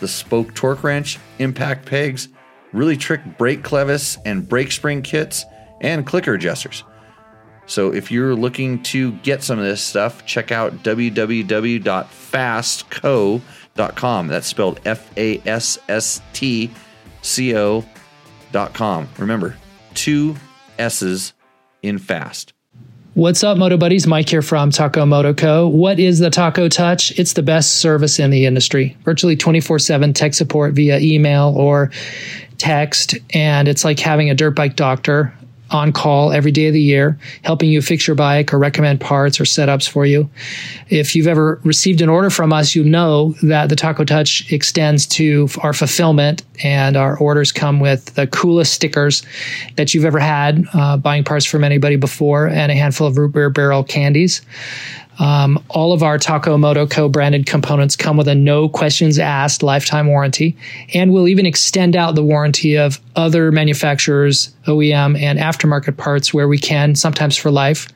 the spoke torque wrench, impact pegs, really trick brake clevis and brake spring kits, and clicker adjusters. So if you're looking to get some of this stuff, check out www.fastco.com. That's spelled FASSTCO.com. Remember, 2 S's in fast. What's up, Moto Buddies? Mike here from Taco Moto Co. What is the Taco Touch? It's the best service in the industry. Virtually 24/7 tech support via email or text, and it's like having a dirt bike doctor on call every day of the year, helping you fix your bike or recommend parts or setups for you. If you've ever received an order from us, you know that the Taco Touch extends to our fulfillment, and our orders come with the coolest stickers that you've ever had, buying parts from anybody before, and a handful of root beer barrel candies. All of our Taco Moto Co. branded components come with a no questions asked lifetime warranty, and we'll even extend out the warranty of other manufacturers, OEM, and aftermarket parts where we can, sometimes for life.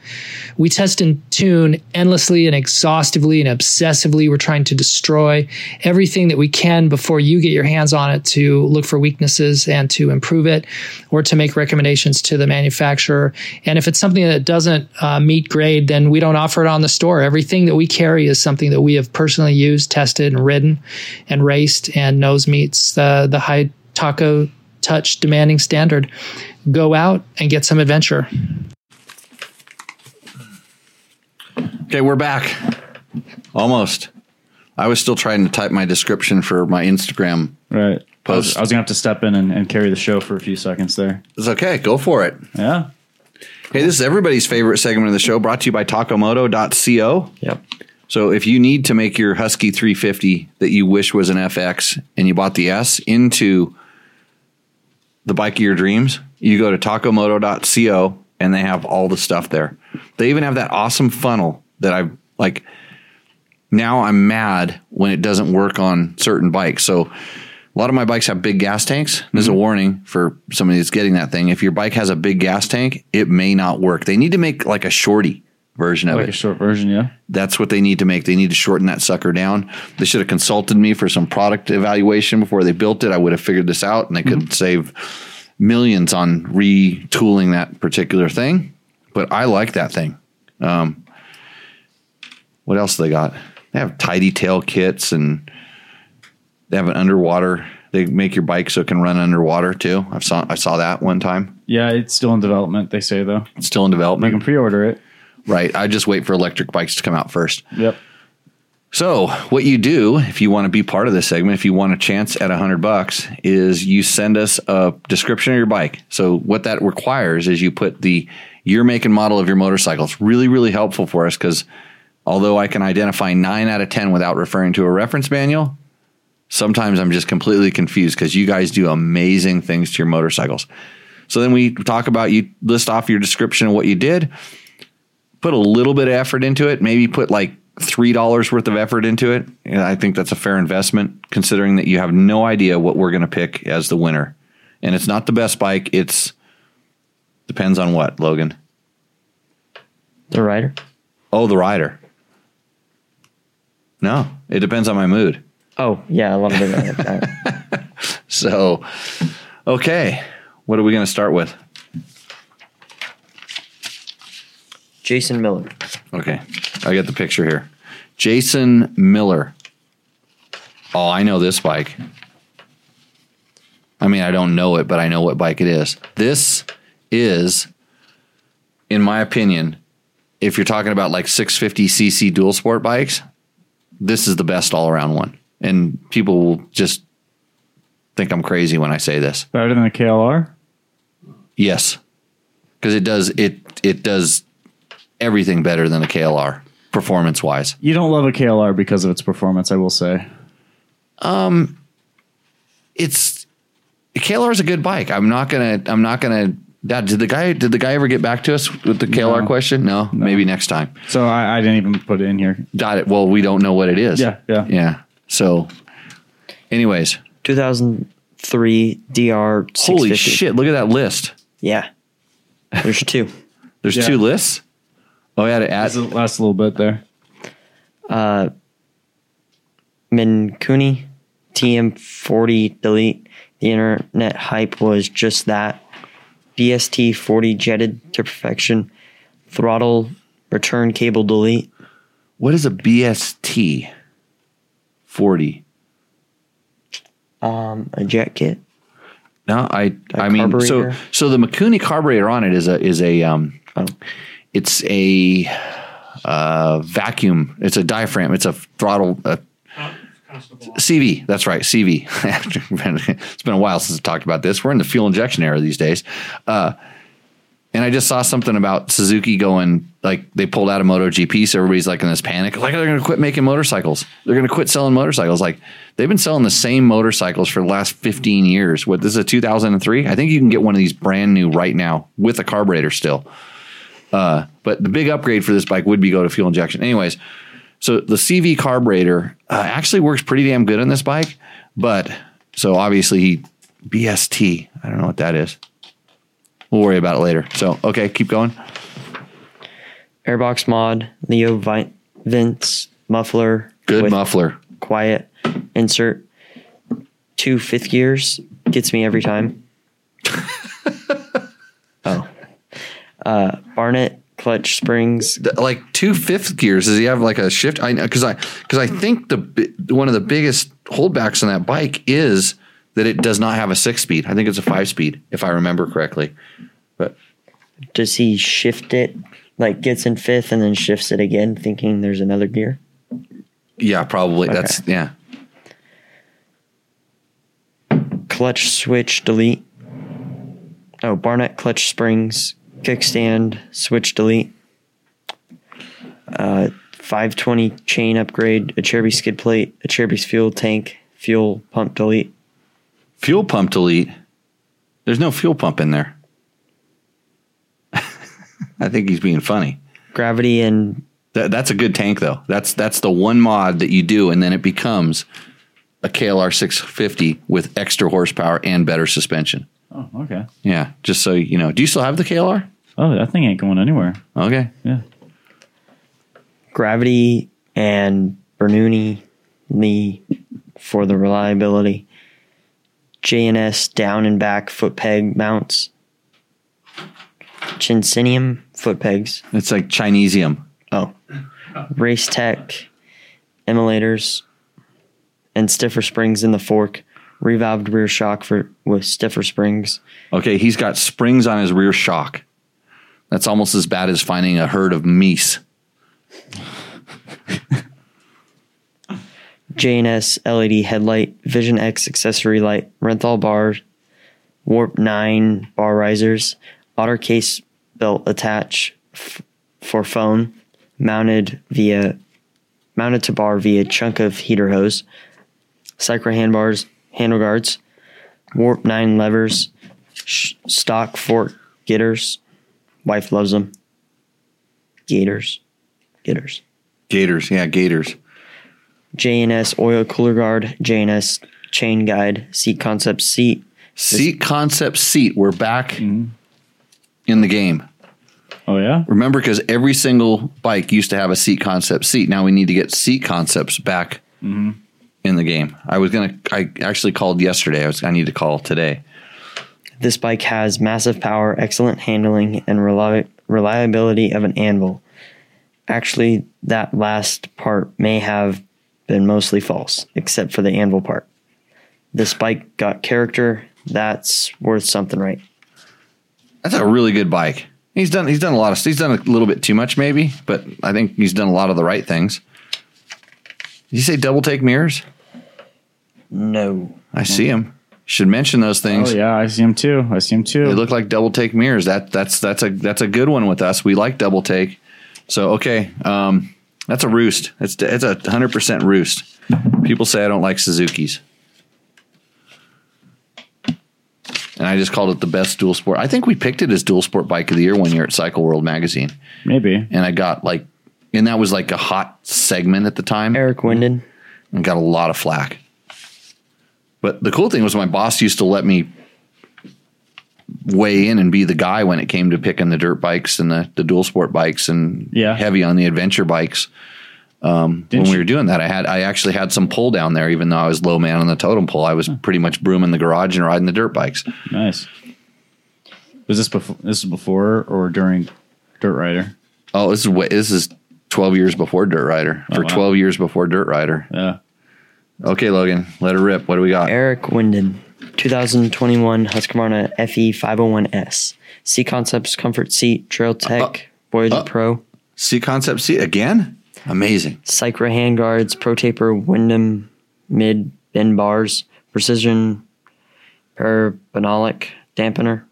We test and tune endlessly and exhaustively and obsessively. We're trying to destroy everything that we can before you get your hands on it, to look for weaknesses and to improve it, or to make recommendations to the manufacturer. And if it's something that doesn't meet grade, then we don't offer it on the store. Everything that we carry is something that we have personally used, tested, and ridden, and raced, and nose meets the high Taco Touch demanding standard. Go out and get some adventure. Okay, we're back. Almost. I was still trying to type my description for my Instagram post. I was going to have to step in and carry the show for a few seconds there. It's okay. Go for it. Yeah. Hey, this is everybody's favorite segment of the show, brought to you by tacomoto.co. Yep. So if you need to make your Husky 350 that you wish was an FX and you bought the S into the bike of your dreams, you go to tacomoto.co, and they have all the stuff there. They even have that awesome funnel that I like. Now I'm mad when it doesn't work on certain bikes. So a lot of my bikes have big gas tanks. There's a warning for somebody that's getting that thing. If your bike has a big gas tank, it may not work. They need to make like a shorty version of it. Like a short version, yeah. That's what they need to make. They need to shorten that sucker down. They should have consulted me for some product evaluation before they built it. I would have figured this out, and they could save millions on retooling that particular thing. But I like that thing. What else do they got? They have tidy tail kits, and they have an underwater They make your bike so it can run underwater too. I saw that one time. Yeah, it's still in development, they say, though. It's still in development. You can pre-order it. Right. I just wait for electric bikes to come out first. Yep. So what you do, if you want to be part of this segment, if you want a chance at $100, is you send us a description of your bike. So what that requires is you put the year, make, and model of your motorcycle. It's really, really helpful for us because although I can identify 9 out of 10 without referring to a reference manual, sometimes I'm just completely confused because you guys do amazing things to your motorcycles. So then we talk about, you list off your description of what you did, put a little bit of effort into it, maybe put like $3 worth of effort into it. And I think that's a fair investment considering that you have no idea what we're going to pick as the winner. And it's not the best bike. It's depends on what, Logan? The rider. Oh, the rider. No, it depends on my mood. Oh, yeah. I love it. So, okay. What are we going to start with? Jason Miller. Okay. I got the picture here. Jason Miller. Oh, I know this bike. I mean, I don't know it, but I know what bike it is. This is, in my opinion, if you're talking about like 650cc dual sport bikes, this is the best all-around one. And people will just think I'm crazy when I say this. Better than the KLR? Yes. Because it does everything better than a KLR, performance-wise. You don't love a KLR because of its performance, I will say. KLR is a good bike. I'm not gonna. Dad, did the guy ever get back to us with the KLR question? No, maybe next time. So I didn't even put it in here. Got it. Well, we don't know what it is. Yeah. So, anyways, 2003 DR. Holy shit! Look at that list. Yeah, there's two. There's two lists. Oh, I had to add the last little bit there. Minkuni TM40 delete. The internet hype was just that. BST40 jetted to perfection. Throttle return cable delete. What is a BST40? A jet kit. No, I mean, so the Mikuni carburetor on it is a vacuum. It's a diaphragm. It's a throttle. CV. That's right. CV. It's been a while since I talked about this. We're in the fuel injection era these days. And I just saw something about Suzuki going, like they pulled out of MotoGP. So everybody's like in this panic, like they're going to quit making motorcycles. They're going to quit selling motorcycles. Like they've been selling the same motorcycles for the last 15 years. What, this is a 2003. I think you can get one of these brand new right now with a carburetor still. But the big upgrade for this bike would be go to fuel injection. Anyways, so the CV carburetor actually works pretty damn good on this bike, but so obviously BST, I don't know what that is. We'll worry about it later. So, okay, keep going. Airbox mod, Leo Vince muffler. Good muffler. Quiet insert. 2 fifth gears gets me every time. Oh. Barnett. Clutch springs, like 2 fifth gears. Does he have like a shift? I know because I think one of the biggest holdbacks on that bike is that it does not have a 6-speed. I think it's a 5-speed, if I remember correctly. But does he shift it? Like gets in fifth and then shifts it again, thinking there's another gear. Yeah, probably. Okay. That's Clutch switch delete. Oh, Barnett clutch springs. Kickstand switch delete, 520 chain upgrade, a Cherby skid plate, a Cherby's fuel tank, fuel pump delete. Fuel pump delete? There's no fuel pump in there. I think he's being funny. Gravity and... That's a good tank, though. That's the one mod that you do, and then it becomes a KLR 650 with extra horsepower and better suspension. Oh, okay. Yeah, just so you know. Do you still have the KLR? Oh, that thing ain't going anywhere. Okay. Yeah. Gravity and Bernoulli for the reliability. J&S down and back foot peg mounts. Chinsinium foot pegs. It's like Chinesium. Oh. Race Tech emulators and stiffer springs in the fork. revalved rear shock with stiffer springs. Okay, he's got springs on his rear shock. That's almost as bad as finding a herd of meese. J&S LED headlight, Vision X accessory light, Renthal bar, Warp 9 bar risers, Otter case belt attach for phone, mounted to bar via chunk of heater hose, Sycra handbars, handle guards, Warp 9 levers, stock fork getters. Wife loves them. Gators. Yeah, gators. J&S oil cooler guard, J&S chain guide, seat concept seat. We're back in the game. Oh, yeah? Remember, because every single bike used to have a seat concept seat. Now we need to get seat concepts back in the game. I actually called yesterday. I need to call today. This bike has massive power, excellent handling, and reliability of an anvil. Actually, that last part may have been mostly false, except for the anvil part. This bike got character. That's worth something, right? That's a really good bike. He's done a lot of stuff. He's done a little bit too much, maybe, but I think he's done a lot of the right things. Did you say double take mirrors? No. I see him. Should mention those things. Oh yeah, I see him too. They look like double take mirrors. That's a good one with us. We like double take. So okay, that's a roost. It's a 100% roost. People say I don't like Suzukis, and I just called it the best dual sport. I think we picked it as dual sport bike of the year one year at Cycle World magazine. Maybe. And I got and that was like a hot segment at the time. Eric Winden. And got a lot of flack. But the cool thing was my boss used to let me weigh in and be the guy when it came to picking the dirt bikes and the dual sport bikes and heavy on the adventure bikes. When we were doing that, I actually had some pull down there, even though I was low man on the totem pole. I was pretty much brooming the garage and riding the dirt bikes. Nice. Was this before? This is before or during Dirt Rider? Oh, this is 12 years before Dirt Rider. 12 years before Dirt Rider. Yeah. Okay, Logan, let her rip. What do we got? Eric Winden, 2021 Husqvarna FE501S. Sea Concepts Comfort Seat, Trail Tech, Voyager Pro. Sea Concept Seat again? Amazing. Sycra handguards, Pro Taper, Wyndham mid bend bars, Precision Parabenolic dampener,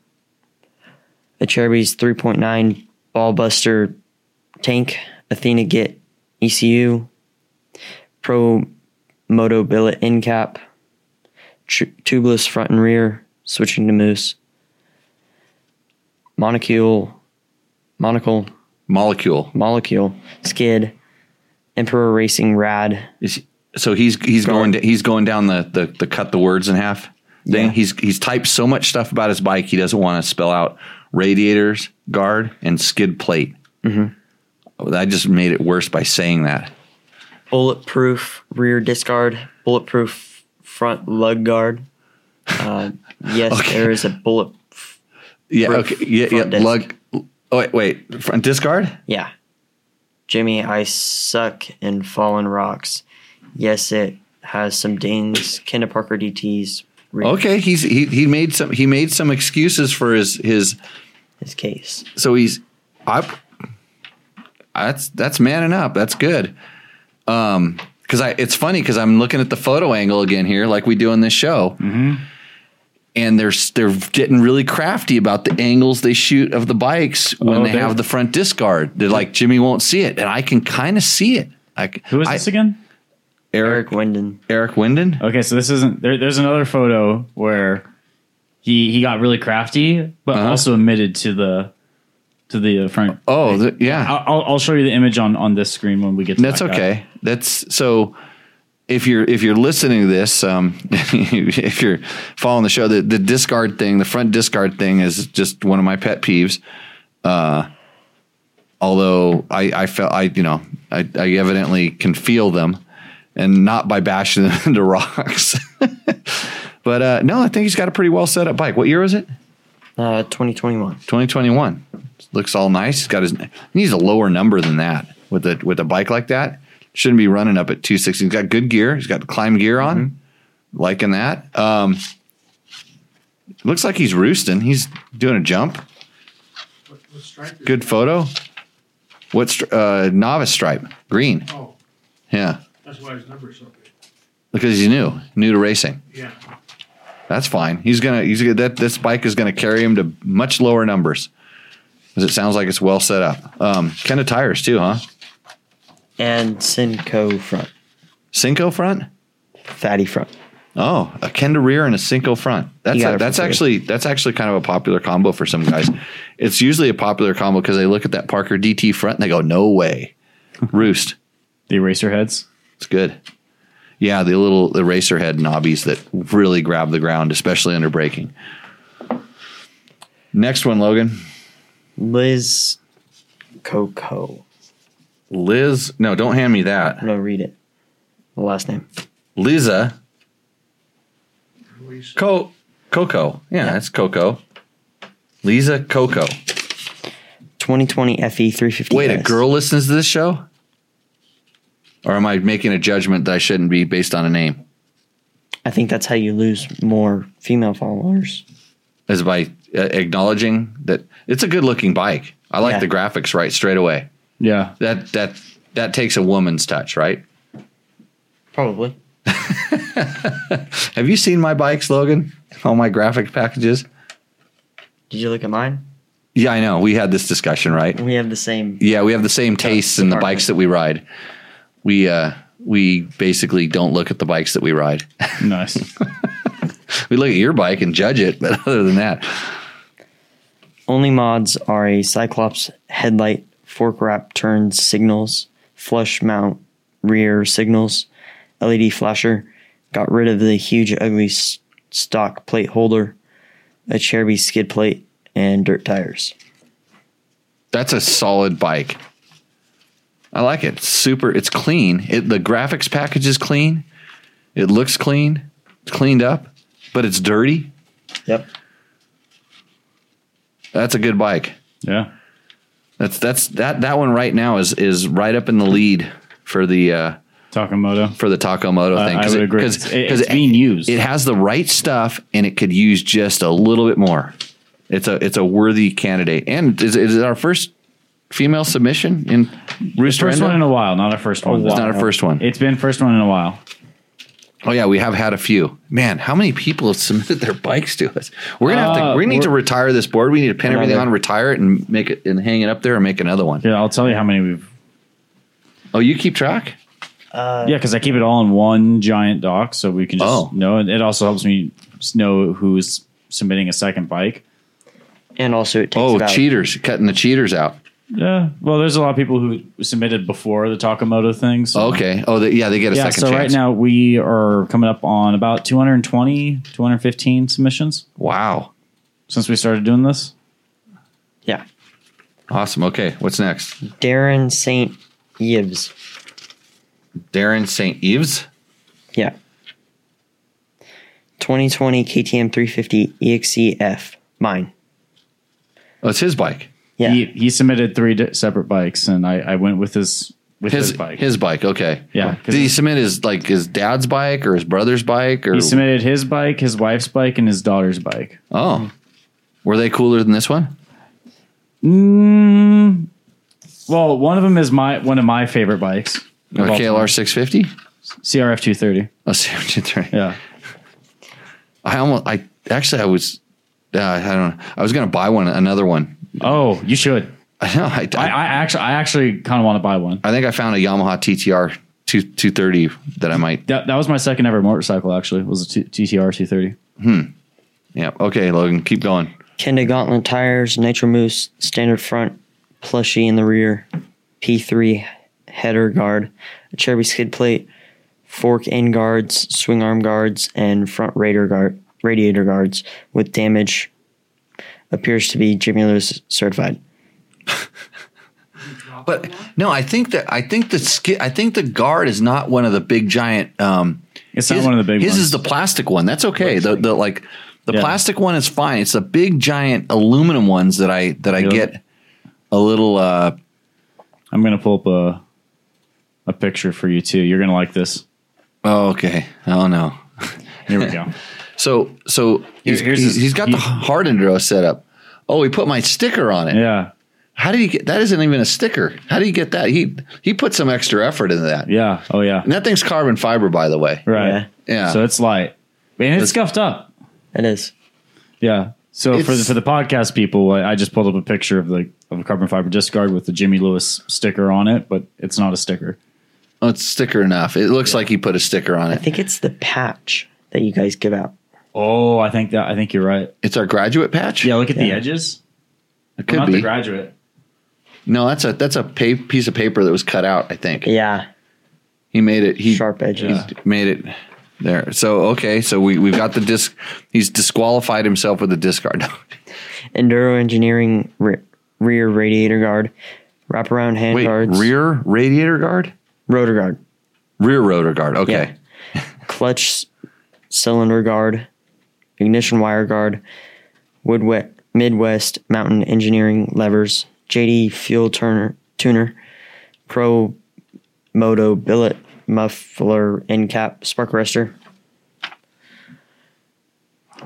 a Cheruby's 3.9 Ball Buster tank, Athena Git ECU, Pro Moto billet end cap, tubeless front and rear, switching to moose, molecule skid, Emperor Racing Rad. So he's going down the cut the words in half thing. Yeah. He's typed so much stuff about his bike he doesn't want to spell out radiators, guard, and skid plate. Mm-hmm. I just made it worse by saying that. Bulletproof rear discard, bulletproof front lug guard. Yes, okay. There is a bullet. Lug. Oh wait, front discard. Yeah, Jimmy, I suck in fallen rocks. Yes, it has some dings. Kenda Parker DTs. Rear. Okay, he made some excuses for his case. So he's up. That's manning up. That's good. Because it's funny because I'm looking at the photo angle again here, like we do on this show, and they're getting really crafty about the angles they shoot of the bikes when they have the front discard. They're like Jimmy won't see it, and I can kind of see it. Who is this again? Eric Winden. Eric Winden. Okay, so this isn't. There's another photo where he got really crafty, but also admitted to the. To the front. Oh, I'll show you the image on this screen when we get to that. That's okay. Out. That's so if you're listening to this, if you're following the show, the discard thing, the front discard thing is just one of my pet peeves. Although I evidently can feel them and not by bashing them into rocks. But no, I think he's got a pretty well set up bike. What year was it? 2021. 2021. Looks all nice. He's got he needs a lower number than that with a bike like that. Shouldn't be running up at 260. He's got good gear. He's got the climb gear on. liking that. Looks like he's roosting. He's doing a jump. What stripe? Good photo. Novice stripe? Green. Oh. Yeah. That's why his number's so good. Because he's new to racing. Yeah. That's fine. This bike is gonna carry him to much lower numbers, because it sounds like it's well set up. Kenda tires too, huh? And Cinco front. Cinco front? Fatty front. Oh, a Kenda rear and a Cinco front. That's actually kind of a popular combo for some guys. It's usually a popular combo because they look at that Parker DT front and they go, "No way, roost." The eraser heads. It's good. Yeah, the little eraser head knobbies that really grab the ground, especially under braking. Next one, Logan. Liz Coco. Liz. No, don't hand me that. No, read it. The last name. Liza. Coco. Yeah, that's Coco. Liza Coco. 2020 FE 350. Wait, a girl listens to this show? Or am I making a judgment that I shouldn't be based on a name? I think that's how you lose more female followers. Is by acknowledging that it's a good-looking bike. I like the graphics right straight away. Yeah. That takes a woman's touch, right? Probably. Have you seen my bikes, Logan? All my graphic packages? Did you look at mine? Yeah, I know. We had this discussion, right? We have the same. Yeah, we have the same tastes in the bikes that we ride. We basically don't look at the bikes that we ride. Nice. We look at your bike and judge it, but other than that. Only mods are a Cyclops headlight, fork wrap turn signals, flush mount rear signals, LED flasher, got rid of the huge ugly stock plate holder, a Cherby skid plate, and dirt tires. That's a solid bike. I like it. It's clean. The graphics package is clean. It looks clean. It's cleaned up, but it's dirty. Yep. That's a good bike. Yeah. That one right now is right up in the lead for the Takamoto. For the Takamoto thing. I would agree. Because it's being used. It has the right stuff and it could use just a little bit more. It's a worthy candidate. And is it our first female submission in Rooster? First one in a while, not our first one. It's not our first one. It's been first one in a while. Oh yeah, we have had a few. Man, how many people have submitted their bikes to us? We're gonna need to retire this board. We need to pin everything on, retire it, and make it and hang it up there and make another one. Yeah, I'll tell you how many we've. Oh, you keep track? Yeah, because I keep it all in one giant doc, so we can just know. And it also helps me know who's submitting a second bike. And also, it takes cheaters, cutting the cheaters out. Yeah, well, there's a lot of people who submitted before the Takamoto thing. So. Okay. Oh, they get a second chance. So right now we are coming up on about 220, 215 submissions. Wow. Since we started doing this? Yeah. Awesome. Okay, what's next? Darren St. Yves. Darren St. Yves? Yeah. 2020 KTM 350 EXE-F. Mine. Oh, it's his bike. Yeah. He submitted three separate bikes, and I went with his bike. His bike, okay. Yeah. Did he submit his dad's bike or his brother's bike? Or? He submitted his bike, his wife's bike, and his daughter's bike. Oh. Were they cooler than this one? Well, one of them is one of my favorite bikes. A KLR 650? CRF 230. Oh, CRF 230. Yeah. I was going to buy another one. Oh, you should. I actually kind of want to buy one. I think I found a Yamaha TTR 230 that I might. That was my second ever motorcycle, actually, was a TTR 230. Yeah. Okay, Logan, keep going. Kenda Gauntlet tires, Nitro Moose, standard front, plushie in the rear, P3 header guard, a Cherby skid plate, fork end guards, swing arm guards, and front radiator guards with damage. Appears to be Jimmy Lewis certified. But no, I think the guard is not one of the big giant. It's not one of the big. His ones. Is the plastic one. That's okay. The plastic one is fine. It's the big giant aluminum ones that I get a little. I'm gonna pull up a picture for you too. You're gonna like this. Oh okay. Oh no. Here we go. So he's got the hard enduro set up. Oh, he put my sticker on it. Yeah. How do you get that? Isn't even a sticker. How do you get that? He put some extra effort into that. Yeah. Oh yeah. And that thing's carbon fiber, by the way. Right. Yeah. So it's light. And it's scuffed up. It is. Yeah. So it's, for the podcast people, I just pulled up a picture of a carbon fiber discard with the Jimmy Lewis sticker on it, but it's not a sticker. Oh, it's sticker enough. It looks like he put a sticker on it. I think it's the patch that you guys give out. Oh, I think you're right. It's our graduate patch. Yeah, look at the edges. It could be the graduate. No, that's a piece of paper that was cut out. I think. Yeah. He made it. Sharp edges. He made it. There. So, okay. So we've got the disc. He's disqualified himself with a discard. Enduro engineering rear radiator guard, wraparound hand guards. Rear radiator guard? Rotor guard. Rear rotor guard. Okay. Yeah. Clutch cylinder guard, ignition wire guard, Midwest Mountain Engineering levers, JD fuel tuner, Pro Moto billet, muffler, end cap, spark arrestor,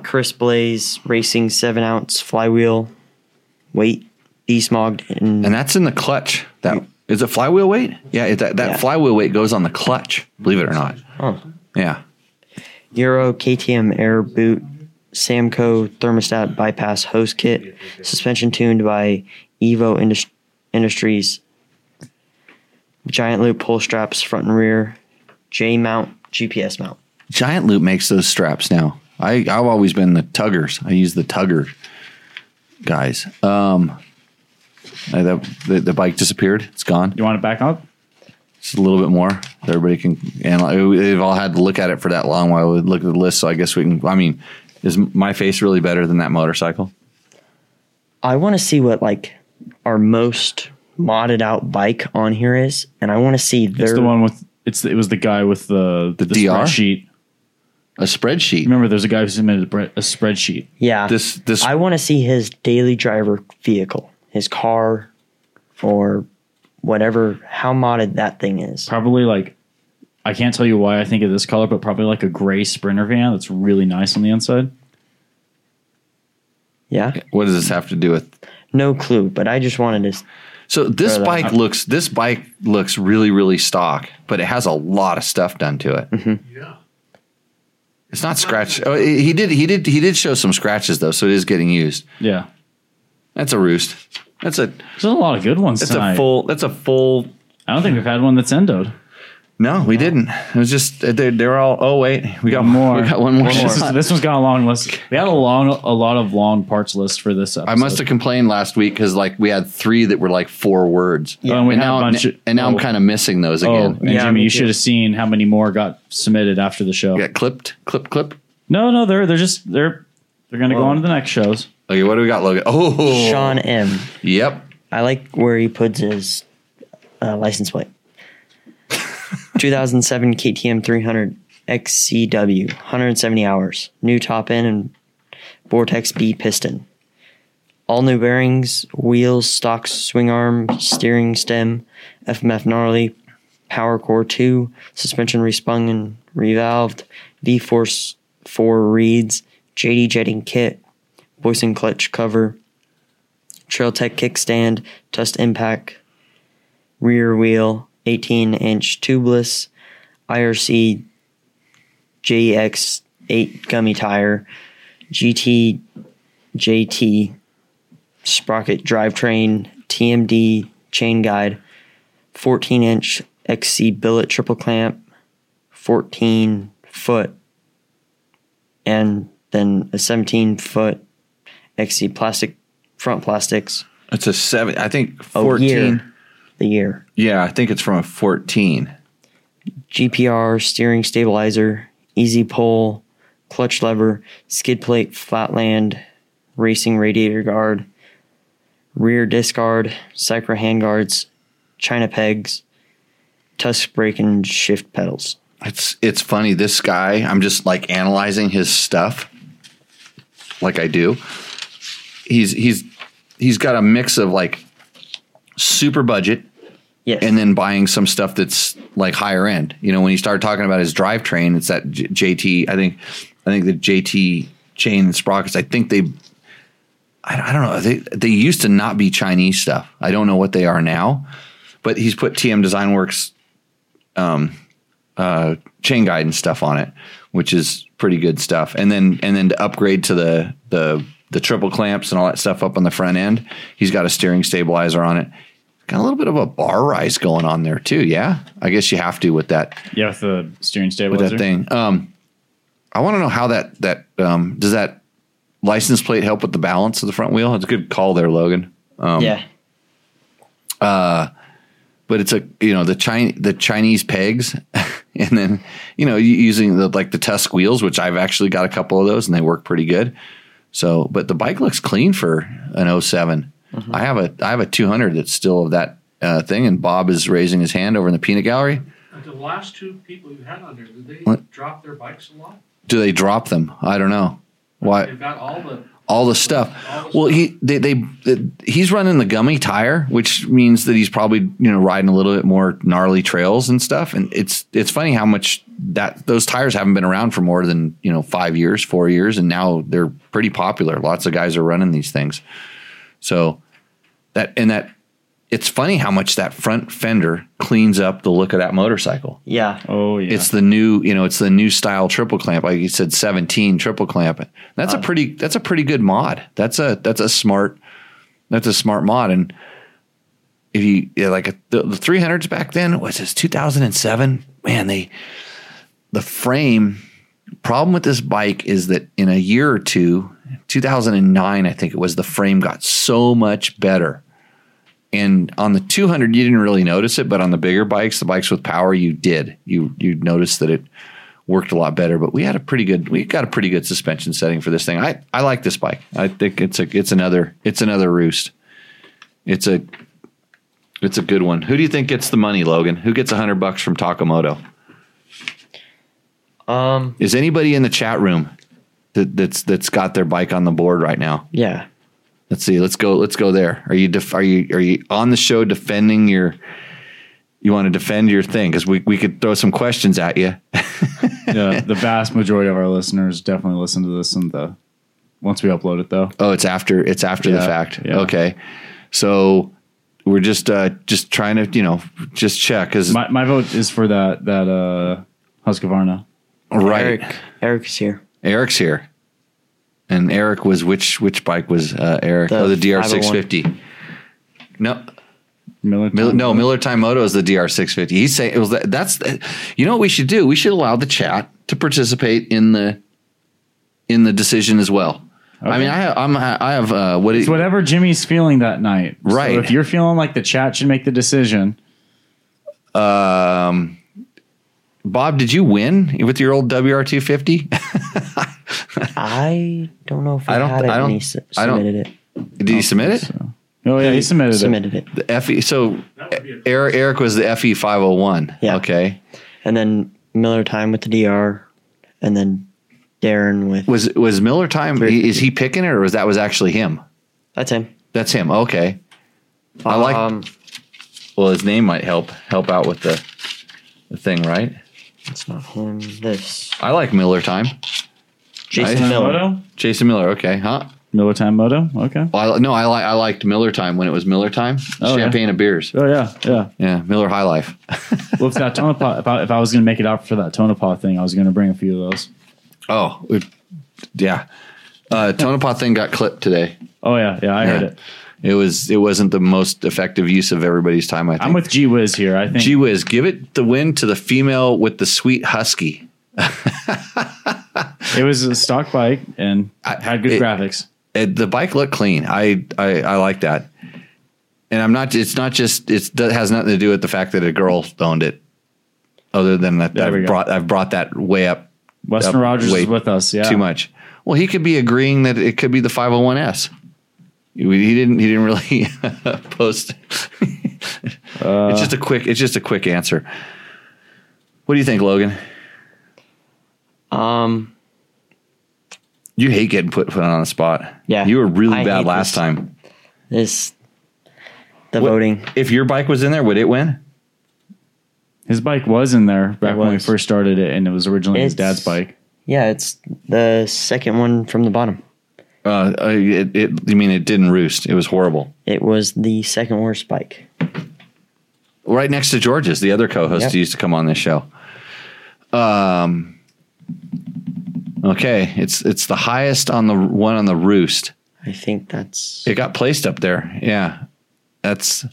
Chris Blaze Racing 7-ounce flywheel weight, desmogged, and that's in the clutch. That is a flywheel weight. Yeah, that flywheel weight goes on the clutch. Believe it or not. Oh, yeah. Euro KTM air boot, Samco thermostat bypass hose kit, suspension tuned by Evo Industries. Giant Loop pull straps, front and rear, J mount, GPS mount. Giant Loop makes those straps now. I've always been the tuggers. I use the tugger guys. The bike disappeared. It's gone. You want it back up? Just a little bit more. Everybody can analyze. They've all had to look at it for that long while we look at the list. So I guess we can. I mean, is my face really better than that motorcycle? I want to see what our most modded out bike on here is, and I want to see their. It's the one with it was the guy with the DR spreadsheet. A spreadsheet. Remember, there's a guy who submitted a spreadsheet. Yeah, this. I want to see his daily driver vehicle, his car, or whatever. How modded that thing is. Probably I can't tell you why I think of this color, but probably a gray Sprinter van that's really nice on the inside. Yeah. What does this have to do with? No clue, but I just wanted to. So this bike looks really, really stock, but it has a lot of stuff done to it. Mm-hmm. Yeah, it's not scratched. Oh, he did show some scratches though, so it is getting used. Yeah, that's a roost. There's a lot of good ones. That's a full. I don't think we've had one that's endoed. No, we didn't. It was just they're all. Oh wait, we got more. We got one more. This one's got a long list. We had a lot of long parts list for this episode. I must have complained last week because we had three that were 4 words. Yeah, and now I'm kind of missing those again. And Jimmy, you should have seen how many more got submitted after the show. Got clipped, clip. No, they're gonna go on to the next shows. Okay, what do we got, Logan? Oh, Sean M. Yep, I like where he puts his license plate. 2007 KTM 300 XCW, 170 hours, new top end and Vortex B piston. All new bearings, wheels, stock swing arm, steering stem, FMF gnarly, power core 2, suspension respung and revalved, V-Force 4 reeds, JD jetting kit, Boysen clutch cover, Trail Tech kickstand, Tust impact, rear wheel, 18-inch tubeless, IRC JX8 gummy tire, GT JT sprocket drivetrain, TMD chain guide, 14-inch XC billet triple clamp, 14-foot, and then a 17-foot XC plastic front plastics. It's a 7. I think 14. The year. Yeah, I think it's from a 14. GPR, steering stabilizer, easy pull, clutch lever, skid plate, flatland, racing radiator guard, rear discard, Sycra hand guards, China pegs, Tusk brake and shift pedals. It's funny. This guy, I'm just analyzing his stuff like I do. He's got a mix of super budget, yes, and then buying some stuff that's higher end. When you start talking about his drivetrain, it's that JT, I think I think the JT chain and sprockets, I think they, I don't know, they used to not be Chinese stuff. I don't know what they are now, but he's put TM Design Works chain guide and stuff on it, which is pretty good stuff. And then to upgrade to the triple clamps and all that stuff up on the front end, he's got a steering stabilizer on it. Got a little bit of a bar rise going on there too. Yeah, I guess you have to with that. Yeah, with the steering stabilizer. With that thing. I want to know how that does that license plate help with the balance of the front wheel? It's a good call there, Logan. But it's the Chinese pegs, and then using the Tusk wheels, which I've actually got a couple of those and they work pretty good. So, but the bike looks clean for an 07. Mm-hmm. I have a 200 that's still of that thing, and Bob is raising his hand over in the peanut gallery. The last two people you had on there, did they drop their bikes a lot? Do they drop them? I don't know. Why? They've got all the stuff. He's running the gummy tire, which means that he's probably riding a little bit more gnarly trails and stuff. And it's funny how much that those tires haven't been around for more than 5 years, 4 years, and now they're pretty popular. Lots of guys are running these things. So that it's funny how much that front fender cleans up the look of that motorcycle. Yeah. Oh yeah. It's the new, style triple clamp. Like you said, 17 triple clamp. That's a pretty good mod. That's a smart mod. And if you the 300s back then, was this 2007? Man, the frame problem with this bike is that in a year or two, 2009, I think it was, the frame got so much better. And on the 200, you didn't really notice it, but on the bigger bikes, the bikes with power, you did. You noticed that it worked a lot better. But we got a pretty good suspension setting for this thing. I like this bike. I think it's another roost. It's a good one. Who do you think gets the money, Logan? Who gets $100 from Takamoto? Is anybody in the chat room that's got their bike on the board right now? Yeah. Let's see. Let's go there. Are you on the show defending you want to defend your thing? Cause we could throw some questions at you. Yeah. The vast majority of our listeners definitely listen to this once we upload it though. Oh, it's after the fact. Yeah. Okay. So we're just trying to, just check. Cause my vote is for that Husqvarna. Right. Eric's here. And Eric was which bike was Eric? The DR650. No, Miller Time Moto is the DR650. He's saying it was that's. You know what we should do? We should allow the chat to participate in the decision as well. Okay. I mean, I have whatever Jimmy's feeling that night, right? So if you're feeling like the chat should make the decision, Bob, did you win with your old WR250? I don't know if I submitted it. Did he submit it? So. Oh yeah, he submitted it. The FE. So Eric was the FE 501. Yeah. Okay. And then Miller Time with the DR, and then Darren with was Miller Time. Is he picking it, or was actually him? That's him. That's him. Okay. I like. Well, his name might help out with the thing, right? It's not him. This. I like Miller Time. Jason Miller. Okay, huh? Miller Time Moto. Okay. Well, I liked Miller Time when it was Miller Time. Oh, champagne and beers. Oh yeah. Miller High Life. Well, it's got Tonopah. If I was going to make it out for that Tonopah thing, I was going to bring a few of those. Oh, yeah. Tonopah thing got clipped today. Oh yeah. I heard it. It wasn't the most effective use of everybody's time. I think I'm with G Wiz here. I think G Wiz, give it the win to the female with the sweet husky. It was a stock bike and had good graphics. The bike looked clean. I like that, and I'm not. It's not just. It has nothing to do with the fact that a girl owned it. Other than that, I've brought that way up. Weston Rogers is with us. Yeah, too much. Well, he could be agreeing that it could be the 501S. He didn't really post. It's just a quick answer. What do you think, Logan? You hate getting put on the spot. Yeah. You were really bad last time. Voting. If your bike was in there, would it win? His bike was in there back when we first started it, and it was originally his dad's bike. Yeah, it's the second one from the bottom. You mean it didn't roost? It was horrible. It was the second worst spike. Right next to George's, the other co-host who used to come on this show. Okay, it's the highest on the one on the roost. I think that's... It got placed up there, yeah. That's...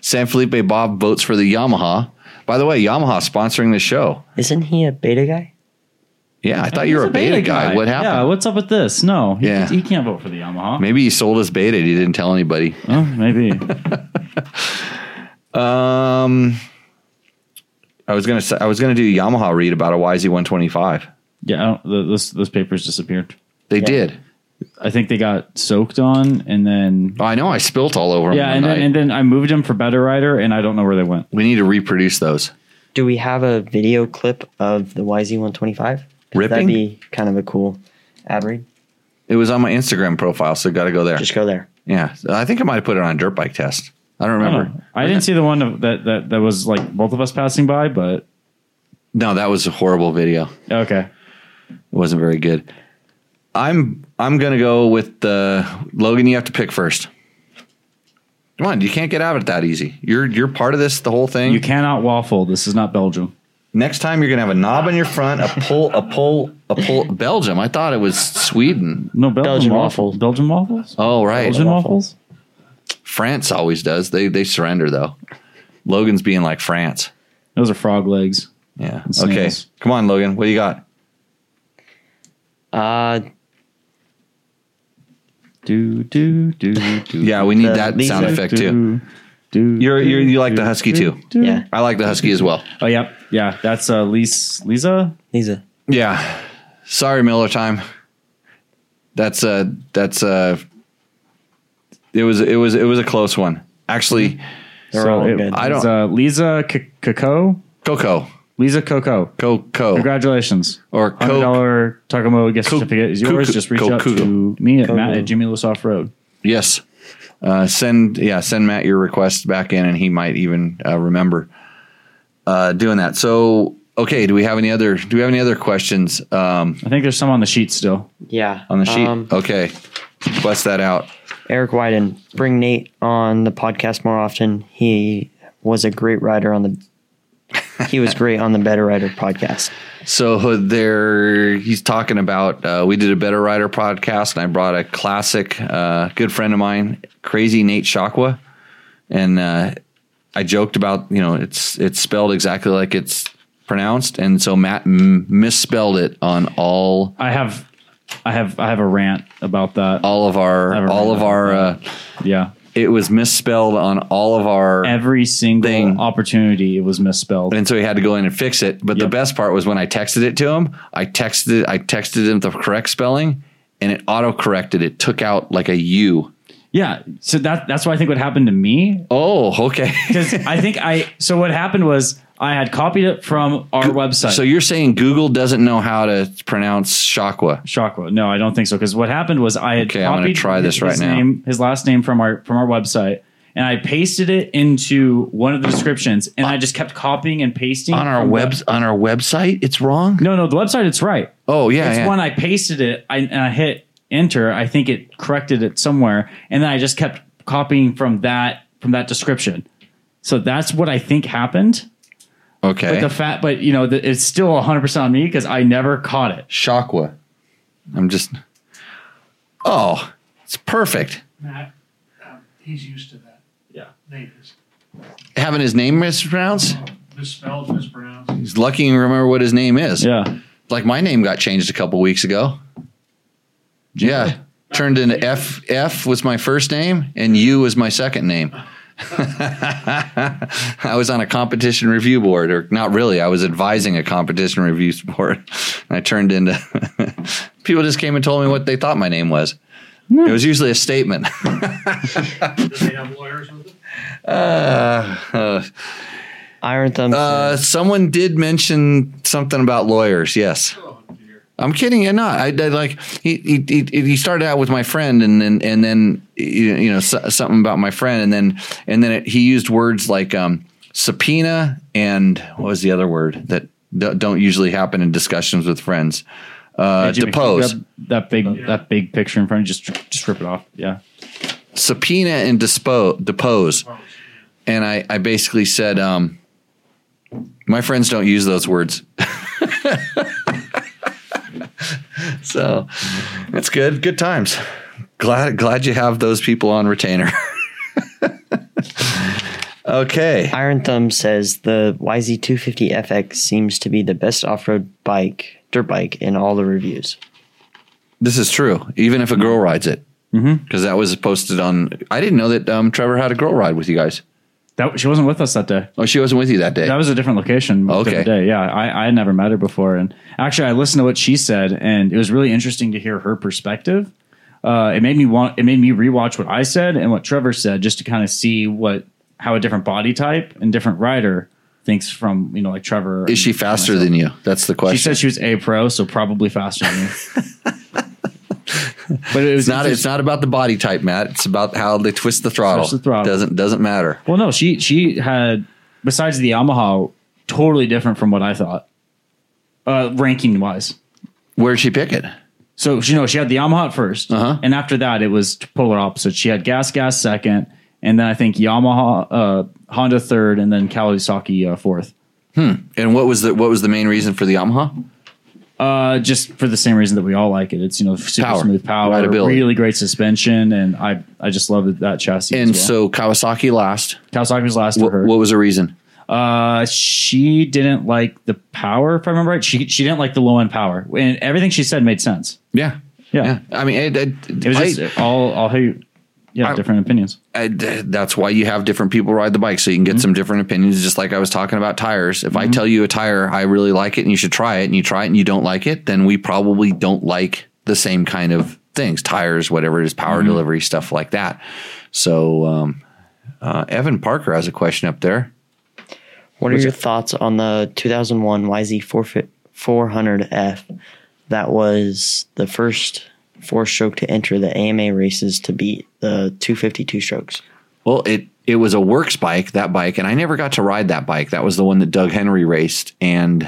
San Felipe Bob votes for the Yamaha. By the way, Yamaha sponsoring the show. Isn't he a beta guy? Yeah, I thought you were a beta guy. What happened? Yeah, what's up with this? No, he can't vote for the Yamaha. Maybe he sold his beta and he didn't tell anybody. Oh, maybe. I was gonna do a Yamaha read about a YZ125. Yeah, those papers disappeared. They did. I think they got soaked on, and then... I know, I spilt all over them. Yeah, and then I moved them for Better Rider, and I don't know where they went. We need to reproduce those. Do we have a video clip of the YZ125? Ripping? That'd be kind of a cool ad read. It was on my Instagram profile, so got to go there. Just go there. Yeah, I think I might have put it on a dirt bike test. I don't remember. Oh, I didn't see the one that was like both of us passing by, but... No, that was a horrible video. Okay. It wasn't very good. I'm going to go with the... Logan, you have to pick first. Come on, you can't get out of it that easy. You're part of this, the whole thing. You cannot waffle. This is not Belgium. Next time you're going to have a knob on your front, a pull. Belgium. I thought it was Sweden. No, Belgian waffles. Belgian waffles? Oh, right. Belgian waffles? France always does. They surrender, though. Logan's being like France. Those are frog legs. Yeah. Okay. Come on, Logan. What do you got? Yeah, we need that sound effect too. You like the husky too? Yeah, I like the husky as well. Oh yeah, yeah. That's Lisa. Yeah. Sorry, Miller time. That's It was a close one. Actually, Lisa Coco. Lisa Coco. Congratulations. Or $100 Tacomo gift certificate is yours. Just reach out to me at Matt at Jimmy Lewis Off Road. Yes. Send Matt your request back in, and he might even remember doing that. So, okay, do we have any other questions? I think there's some on the sheet still. Yeah. On the sheet? Okay. Bust that out. Eric Wyden, bring Nate on the podcast more often. He was a great rider on the... He was great on the Better Rider podcast. So he's talking about, we did a Better Rider podcast, and I brought a classic, good friend of mine, Crazy Nate Shakwa. And I joked about, it's spelled exactly like it's pronounced. And so Matt misspelled it on all. I have a rant about that. Yeah. It was misspelled on all of our... Every single opportunity it was misspelled. And so he had to go in and fix it. But the best part was when I texted it to him, I texted him the correct spelling, and it auto-corrected. It took out like a U. Yeah. So that's what I think what happened to me. Oh, okay. Because I think So what happened was I had copied it from our website. So you're saying Google doesn't know how to pronounce Shakwa? Shakwa. No, I don't think so. Because what happened was I had copied his last name from our website, and I pasted it into one of the descriptions, and I just kept copying and pasting on our website. It's wrong. No, the website it's right. Oh yeah. It's when I pasted it and I hit enter, I think it corrected it somewhere, and then I just kept copying from that description. So that's what I think happened. Okay. It's still 100% on me because I never caught it. Shakwa. It's perfect. Matt, he's used to that. Yeah. Nate is. Having his name mispronounced? Misspelled, mispronounced. He's lucky you remember what his name is. Yeah. Like my name got changed a couple weeks ago. Yeah. Turned into F. F was my first name and U was my second name. I was on a competition review board, or not really. I was advising a competition review board. And I turned into... People just came and told me what they thought my name was. No. It was usually a statement. Did they have lawyers with them? Iron Thumbs. Someone did mention something about lawyers, yes. I'm kidding. I'm not. He started out with my friend, and then something about my friend, and then he used words like subpoena and what was the other word that don't usually happen in discussions with friends. Jimmy, depose that big picture in front of you, just rip it off. Yeah. Subpoena and depose. And I basically said, my friends don't use those words. So that's good. Good times. Glad you have those people on retainer. Okay. Iron Thumb says the YZ250 FX seems to be the best off-road dirt bike in all the reviews. This is true, even if a girl rides it, because that was posted on. I didn't know that Trevor had a girl ride with you guys. She wasn't with us that day. Oh, she wasn't with you that day. That was a different location. Okay. Different day. Yeah, I never met her before, and actually I listened to what she said, and it was really interesting to hear her perspective. It made me rewatch what I said and what Trevor said, just to kind of see how a different body type and different rider thinks from, like Trevor. Is she faster than you? That's the question. She said she was a pro, so probably faster than you. But it's not about the body type, Matt. It's about how they twist the throttle. Doesn't matter. Well, no, she had, besides the Yamaha, totally different from what I thought, ranking wise. Where'd she pick it? So, she had the Yamaha first, and after that, it was polar opposite. She had Gas second, and then I think Yamaha, Honda third, and then Kawasaki fourth. And what was the main reason for the Yamaha? Just for the same reason that we all like it. It's super smooth power, really great suspension, and I just loved that chassis. And as well. So Kawasaki was last for her. What was her reason? She didn't like the power, if I remember right. She didn't like the low end power, and everything she said made sense. Yeah. I mean, it was just all who. Yeah, different opinions. That's why you have different people ride the bike, so you can get some different opinions, just like I was talking about tires. If I tell you a tire, I really like it and you should try it, and you try it and you don't like it, then we probably don't like the same kind of things, tires, whatever it is, power delivery, stuff like that. So Evan Parker has a question up there. What are your thoughts on the 2001 YZ 400F? That was the first four-stroke to enter the AMA races to beat the 252 strokes. Well, it was a works bike, that bike, and I never got to ride that bike. That was the one that Doug Henry raced, and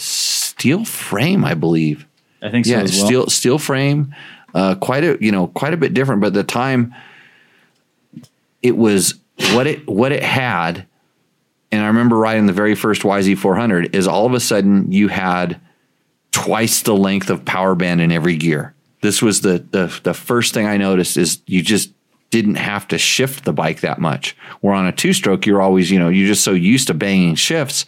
steel frame, I believe. I think so. Yeah, as well. Steel frame, quite a bit different, but at the time it was what it had, and I remember riding the very first YZ 400 is all of a sudden you had twice the length of power band in every gear. This was the first thing I noticed is you just didn't have to shift the bike that much. Where on a two-stroke, you're always, you're just so used to banging shifts.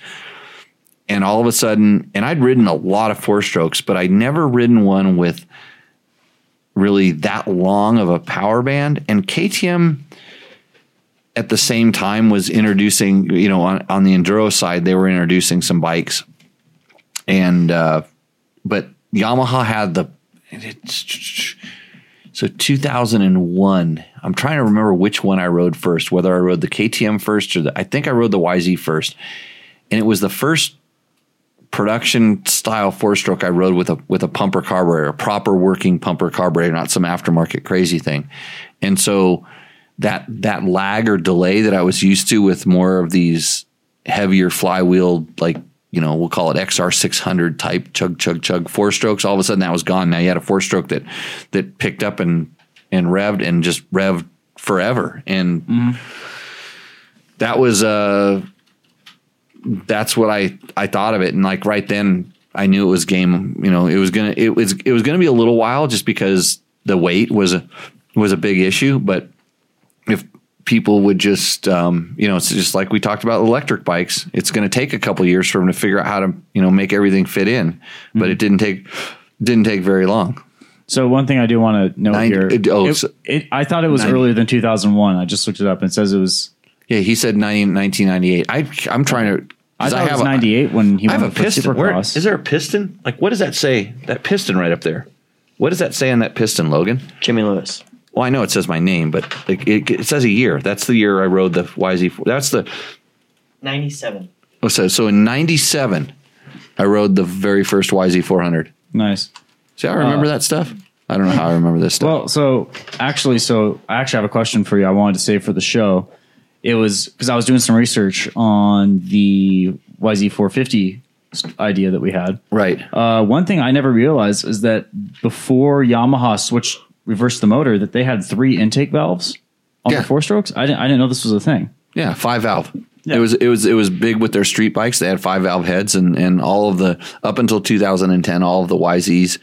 And all of a sudden, and I'd ridden a lot of four-strokes, but I'd never ridden one with really that long of a power band. And KTM at the same time was introducing, on the enduro side, they were introducing some bikes. And, but Yamaha had so 2001, I'm trying to remember which one I rode first, whether I rode the KTM first I think I rode the YZ first. And it was the first production style four-stroke I rode with a pumper carburetor, a proper working pumper carburetor, not some aftermarket crazy thing. And so that lag or delay that I was used to with more of these heavier flywheel, like, we'll call it XR 600 type chug four strokes. All of a sudden that was gone. Now you had a four stroke that picked up and revved and just revved forever. And that was, that's what I thought of it. And like right then I knew it was game, it was going to be a little while just because the weight was a big issue. But if people would just, it's just like we talked about electric bikes. It's going to take a couple of years for them to figure out how to, make everything fit in. But it didn't take very long. So one thing I do want to note here, I thought it was earlier than 2001. I just looked it up and it says it was. Yeah, he said 1998. I'm trying to. I thought it was 98 when he went to Supercross. Is there a piston? Like, what does that say? That piston right up there. What does that say on that piston, Logan? Jimmy Lewis. Well, I know it says my name, but it says a year. That's the year I rode the YZ4. That's the 97. Oh, so in 97, I rode the very first YZ400. Nice. See, I remember that stuff. I don't know how I remember this stuff. Well, so I actually have a question for you I wanted to save for the show. it was because I was doing some research on the YZ450 idea that we had. Right. One thing I never realized is that before Yamaha switched, reversed the motor, that they had 3 intake valves on the 4-strokes. I didn't know this was a thing. Yeah, 5-valve. Yeah. It was big with their street bikes. They had 5-valve heads, and all of the up until 2010, all of the YZs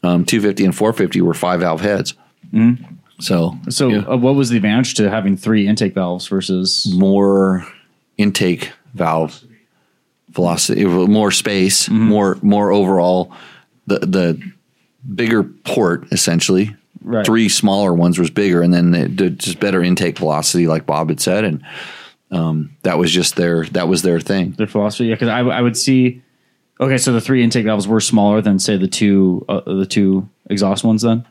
250 and 450 were 5-valve heads. Mm-hmm. So yeah. What was the advantage to having 3 intake valves versus more intake valve velocity, more space, mm-hmm. more overall, the bigger port essentially. Right. 3 smaller ones was bigger, and then it did just better intake velocity, like Bob had said, and that was just their thing, their philosophy. Yeah, because I would see. Okay, so the 3 intake valves were smaller than say the two exhaust ones then.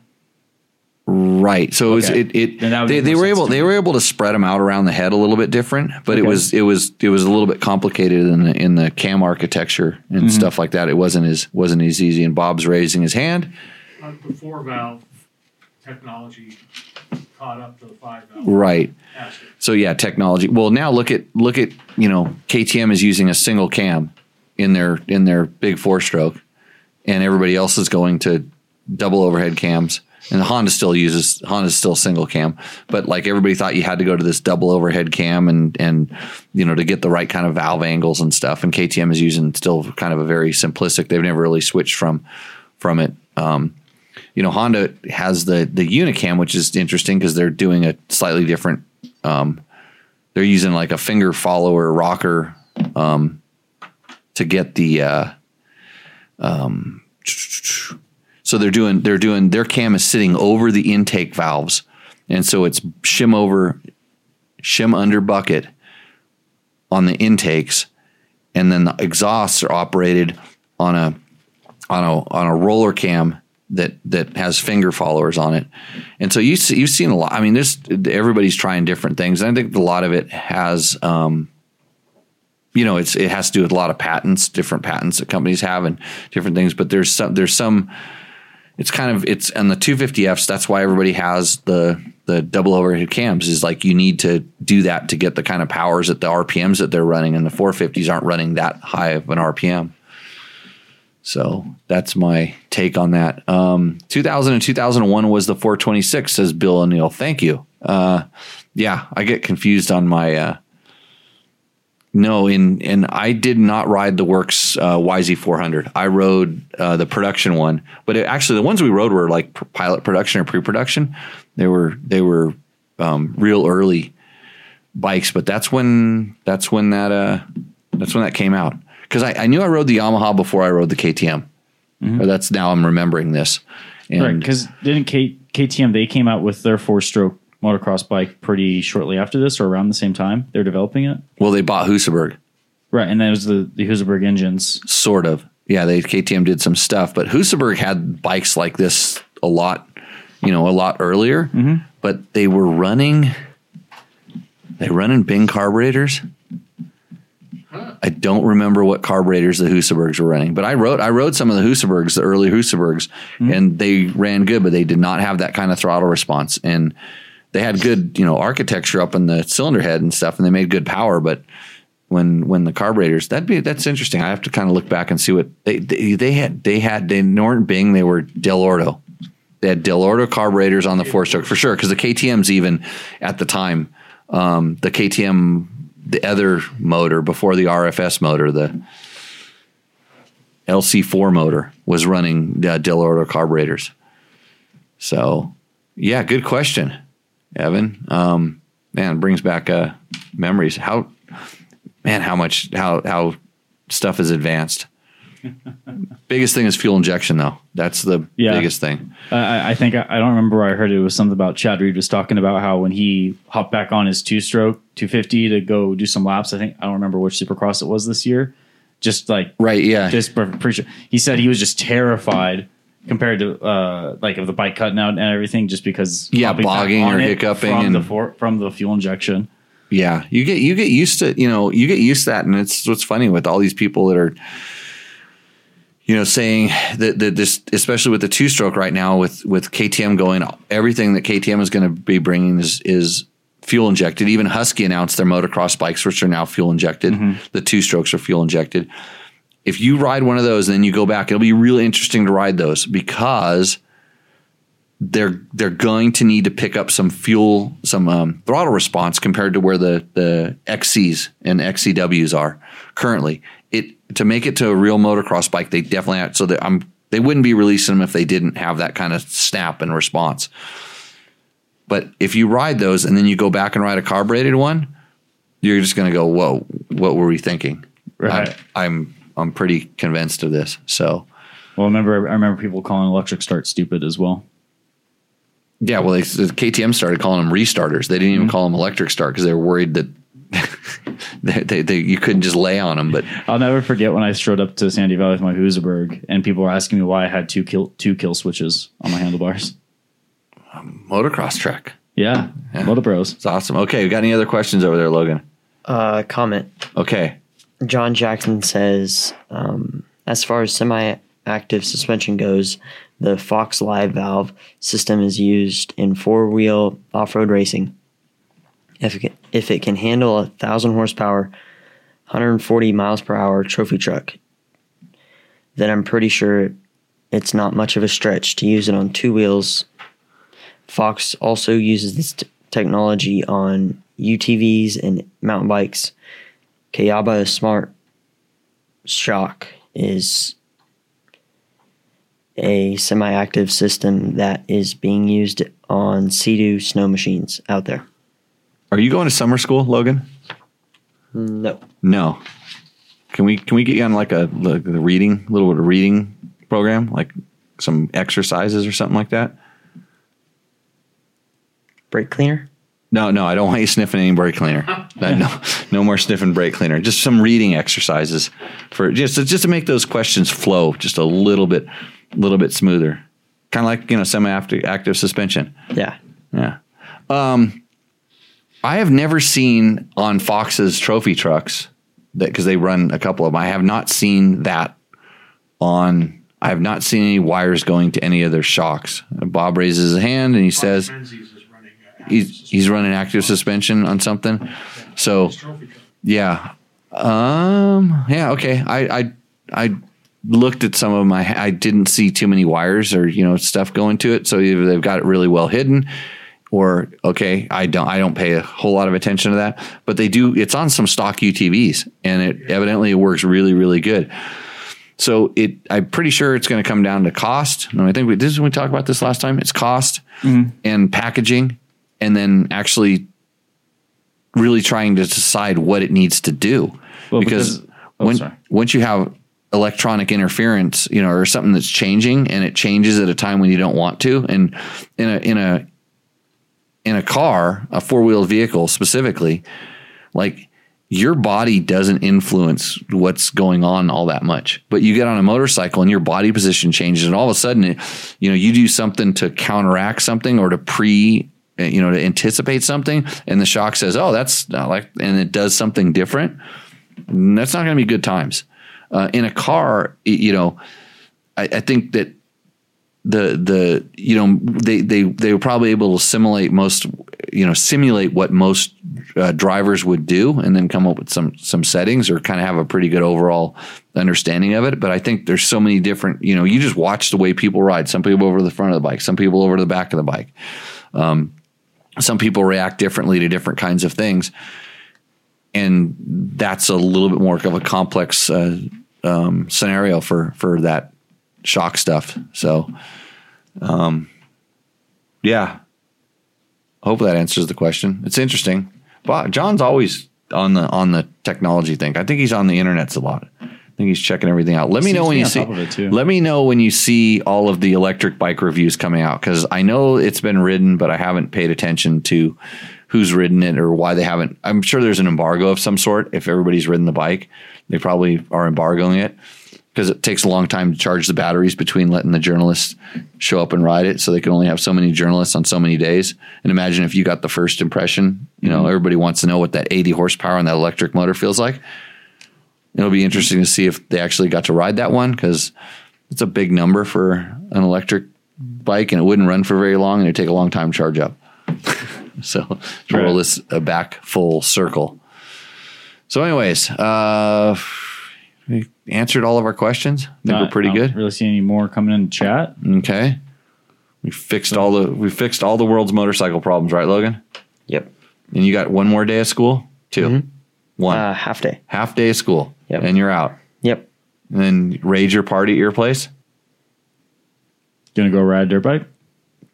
Right. So okay. They were able to spread them out around the head a little bit different, but okay. it was a little bit complicated in the cam architecture and mm-hmm. stuff like that. It wasn't as easy. And Bob's raising his hand. The 4-valve technology caught up to the 5-valve. Right. Aspect. So yeah, technology. Well, now look at KTM is using a single cam in their big 4-stroke, and everybody else is going to double overhead cams. And Honda's still single cam, but like everybody thought you had to go to this double overhead cam and to get the right kind of valve angles and stuff. And KTM is using still kind of a very simplistic. They've never really switched from it. Honda has the Unicam, which is interesting because they're doing a slightly different. They're using like a finger follower rocker to get the. So they're doing their cam is sitting over the intake valves, and so it's shim under bucket on the intakes, and then the exhausts are operated on a roller cam that has finger followers on it, and so you've seen a lot. I mean, everybody's trying different things, and I think a lot of it has. It has to do with a lot of patents, different patents that companies have, and different things. But there's some. It's on the 250Fs. That's why everybody has the double overhead cams, is like you need to do that to get the kind of powers at the RPMs that they're running, and the 450s aren't running that high of an RPM. So that's my take on that. 2000 and 2001 was the 426, says Bill O'Neill. Thank you. I get confused on my. No, and I did not ride the Works YZ400. I rode the production one, but the ones we rode were like pilot production or pre-production. They were real early bikes, but that's when that came out. Because I knew I rode the Yamaha before I rode the KTM. Mm-hmm. That's now I'm remembering this. And right, because didn't KTM they came out with their 4-stroke motocross bike pretty shortly after this, or around the same time they're developing it? Well, they bought Husaberg. Right, and that was the Husaberg engines. Sort of. Yeah, KTM did some stuff, but Husaberg had bikes like this a lot earlier, mm-hmm. but they were running Bing carburetors. Huh. I don't remember what carburetors the Husabergs were running, but I rode some of the Husabergs, the early Husabergs, mm-hmm. and they ran good, but they did not have that kind of throttle response, and they had good, architecture up in the cylinder head and stuff, and they made good power. But when the carburetors, that's interesting. I have to kind of look back and see what they weren't Bing, they were Del Orto. They had Del Orto carburetors on the 4-stroke for sure, because the KTM's even at the time, the KTM, the other motor before the RFS motor, the LC4 motor was running Del Orto carburetors. So yeah, good question, Evan. Man, brings back memories. How stuff is advanced. Biggest thing is fuel injection, though. That's the biggest thing. I think I don't remember where I heard it. It was something about Chad Reed was talking about how when he hopped back on his 2-stroke 250 to go do some laps. I don't remember which Supercross it was this year. Just like right, yeah. Just pretty sure. He said he was just terrified. Compared to of the bike cutting out and everything, just because bogging or hiccuping from the fuel injection. Yeah, you get used to that, and it's what's funny with all these people that are saying that this, especially with the 2-stroke right now with KTM going, everything that KTM is going to be bringing is fuel injected. Even Husky announced their motocross bikes, which are now fuel injected. Mm-hmm. The two strokes are fuel injected. If you ride one of those and then you go back, it'll be really interesting to ride those because they're going to need to pick up some fuel, some throttle response compared to where the XCs and XCWs are currently. It to make it to a real motocross bike, they definitely have, so that they wouldn't be releasing them if they didn't have that kind of snap and response. But if you ride those and then you go back and ride a carbureted one, you're just going to go, whoa, what were we thinking? Right. I'm pretty convinced of this. So, well, I remember people calling electric start stupid as well. Yeah, well, KTM started calling them restarters. They didn't even call them electric start because they were worried that you couldn't just lay on them. But I'll never forget when I strode up to Sandy Valley with my Husaberg and people were asking me why I had two kill switches on my handlebars. Motocross track. Yeah. Motopros. It's awesome. Okay, we got any other questions over there, Logan? Comment. Okay. John Jackson says, as far as semi-active suspension goes, the Fox Live valve system is used in four-wheel off-road racing. If it can handle 1,000 horsepower, 140 miles per hour trophy truck, then I'm pretty sure it's not much of a stretch to use it on two wheels. Fox also uses this technology on UTVs and mountain bikes. Kayaba Smart Shock is a semi-active system that is being used on Sea-Doo snow machines out there. Are you going to summer school, Logan? No. Can we get you on like a little bit of reading program, like some exercises or something like that? Brake cleaner? No, I don't want you sniffing any brake cleaner. No more sniffing brake cleaner. Just some reading exercises for just to make those questions flow just a little bit smoother. Kind of like, semi-active suspension. Yeah. I have never seen on Fox's trophy trucks that, because they run a couple of them. I have not seen that on. I have not seen any wires going to any of their shocks. Bob raises his hand and he says. He's running active suspension on something. So, yeah. Yeah. Okay. I looked at some of them. I didn't see too many wires or, stuff going to it. So either they've got it really well hidden or, okay, I don't pay a whole lot of attention to that, but they do. It's on some stock UTVs and it evidently works really, really good. So I'm pretty sure it's going to come down to cost. And I think we talked about this last time. It's cost and packaging. And then actually really trying to decide what it needs to do. Well, once you have electronic interference, or something that's changing and it changes at a time when you don't want to. And in a car, a four-wheeled vehicle specifically, like your body doesn't influence what's going on all that much. But you get on a motorcycle and your body position changes and all of a sudden, you do something to counteract something or to to anticipate something, and the shock says, oh, that's not like, and it does something different. That's not going to be good times. In a car, I think that they were probably able to assimilate simulate what most drivers would do and then come up with some settings or kind of have a pretty good overall understanding of it. But I think there's so many different, you just watch the way people ride. Some people over the front of the bike, some people over the back of the bike. Some people react differently to different kinds of things, and that's a little bit more of a complex scenario for that shock stuff. So, yeah. Hope that answers the question. It's interesting. But John's always on the technology thing. I think he's on the internets a lot. I think he's checking everything out. Let me know when you see all of the electric bike reviews coming out, because I know it's been ridden, but I haven't paid attention to who's ridden it or why they haven't. I'm sure there's an embargo of some sort. If everybody's ridden the bike, they probably are embargoing it because it takes a long time to charge the batteries between letting the journalists show up and ride it. So they can only have so many journalists on so many days. And imagine if you got the first impression, everybody wants to know what that 80 horsepower on that electric motor feels like. It'll be interesting to see if they actually got to ride that one, because it's a big number for an electric bike and it wouldn't run for very long and it'd take a long time to charge up. So to roll this back full circle. So anyways, we answered all of our questions. I think we're pretty good. Really see any more coming in the chat? Okay. We fixed all the world's motorcycle problems, right, Logan? Yep. And you got one more day of school? Two. Mm-hmm. One. Half day. Half day of school. Yep. And you're out. Yep. And then raid your party at your place? Gonna go ride a dirt bike?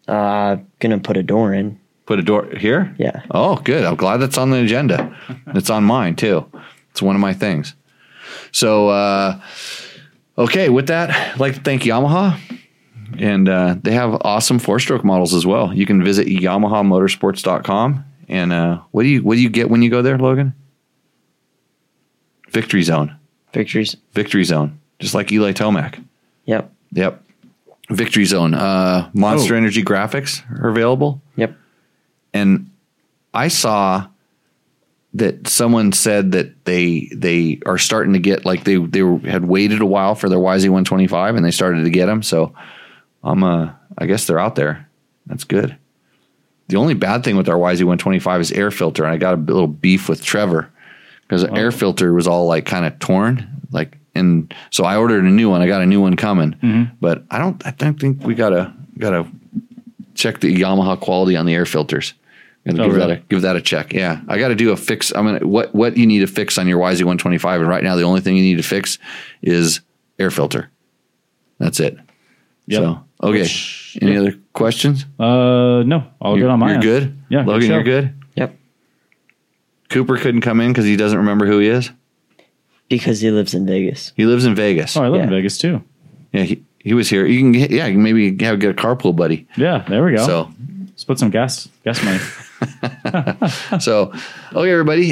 Gonna put a door in. Put a door here? Yeah. Oh, good. I'm glad that's on the agenda. It's on mine too. It's one of my things. So, okay. With that, I'd like to thank Yamaha, and they have awesome 4-stroke models as well. You can visit YamahaMotorsports.com. And what do you get when you go there, Logan? Victory Zone. Victory Zone. Just like Eli Tomac. Yep. Victory Zone. Monster Energy graphics are available. Yep. And I saw that someone said that they are starting to get, like, they had waited a while for their YZ125 and they started to get them. So I guess they're out there. That's good. The only bad thing with our YZ125 is air filter. And I got a little beef with Trevor because the air filter was all like kind of torn. And so I ordered a new one. I got a new one coming, but I don't think we gotta check the Yamaha quality on the air filters. And give that a check. Yeah. I got to do a fix. I mean, what you need to fix on your YZ125. And right now, the only thing you need to fix is air filter. That's it. Yep. So, okay. Any other questions? No. All good on mine. You're good? Yeah. Logan, you're good? Yep. Cooper couldn't come in because he doesn't remember who he is? Because he lives in Vegas. Oh, I live in Vegas too. Yeah. He was here. You can maybe get a carpool buddy. Yeah. There we go. So, let's put some gas money. So, okay, everybody,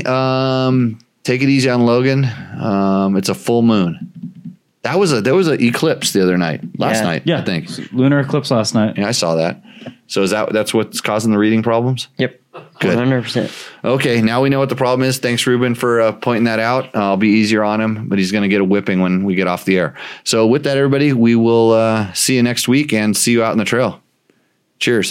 take it easy on Logan. It's a full moon. There was an eclipse the other night, last night. Yeah, I think lunar eclipse last night. Yeah, I saw that. So that's what's causing the reading problems? Yep. Good. 100%. Okay, now we know what the problem is. Thanks, Ruben, for pointing that out. I'll be easier on him, but he's going to get a whipping when we get off the air. So with that, everybody, we will see you next week and see you out on the trail. Cheers.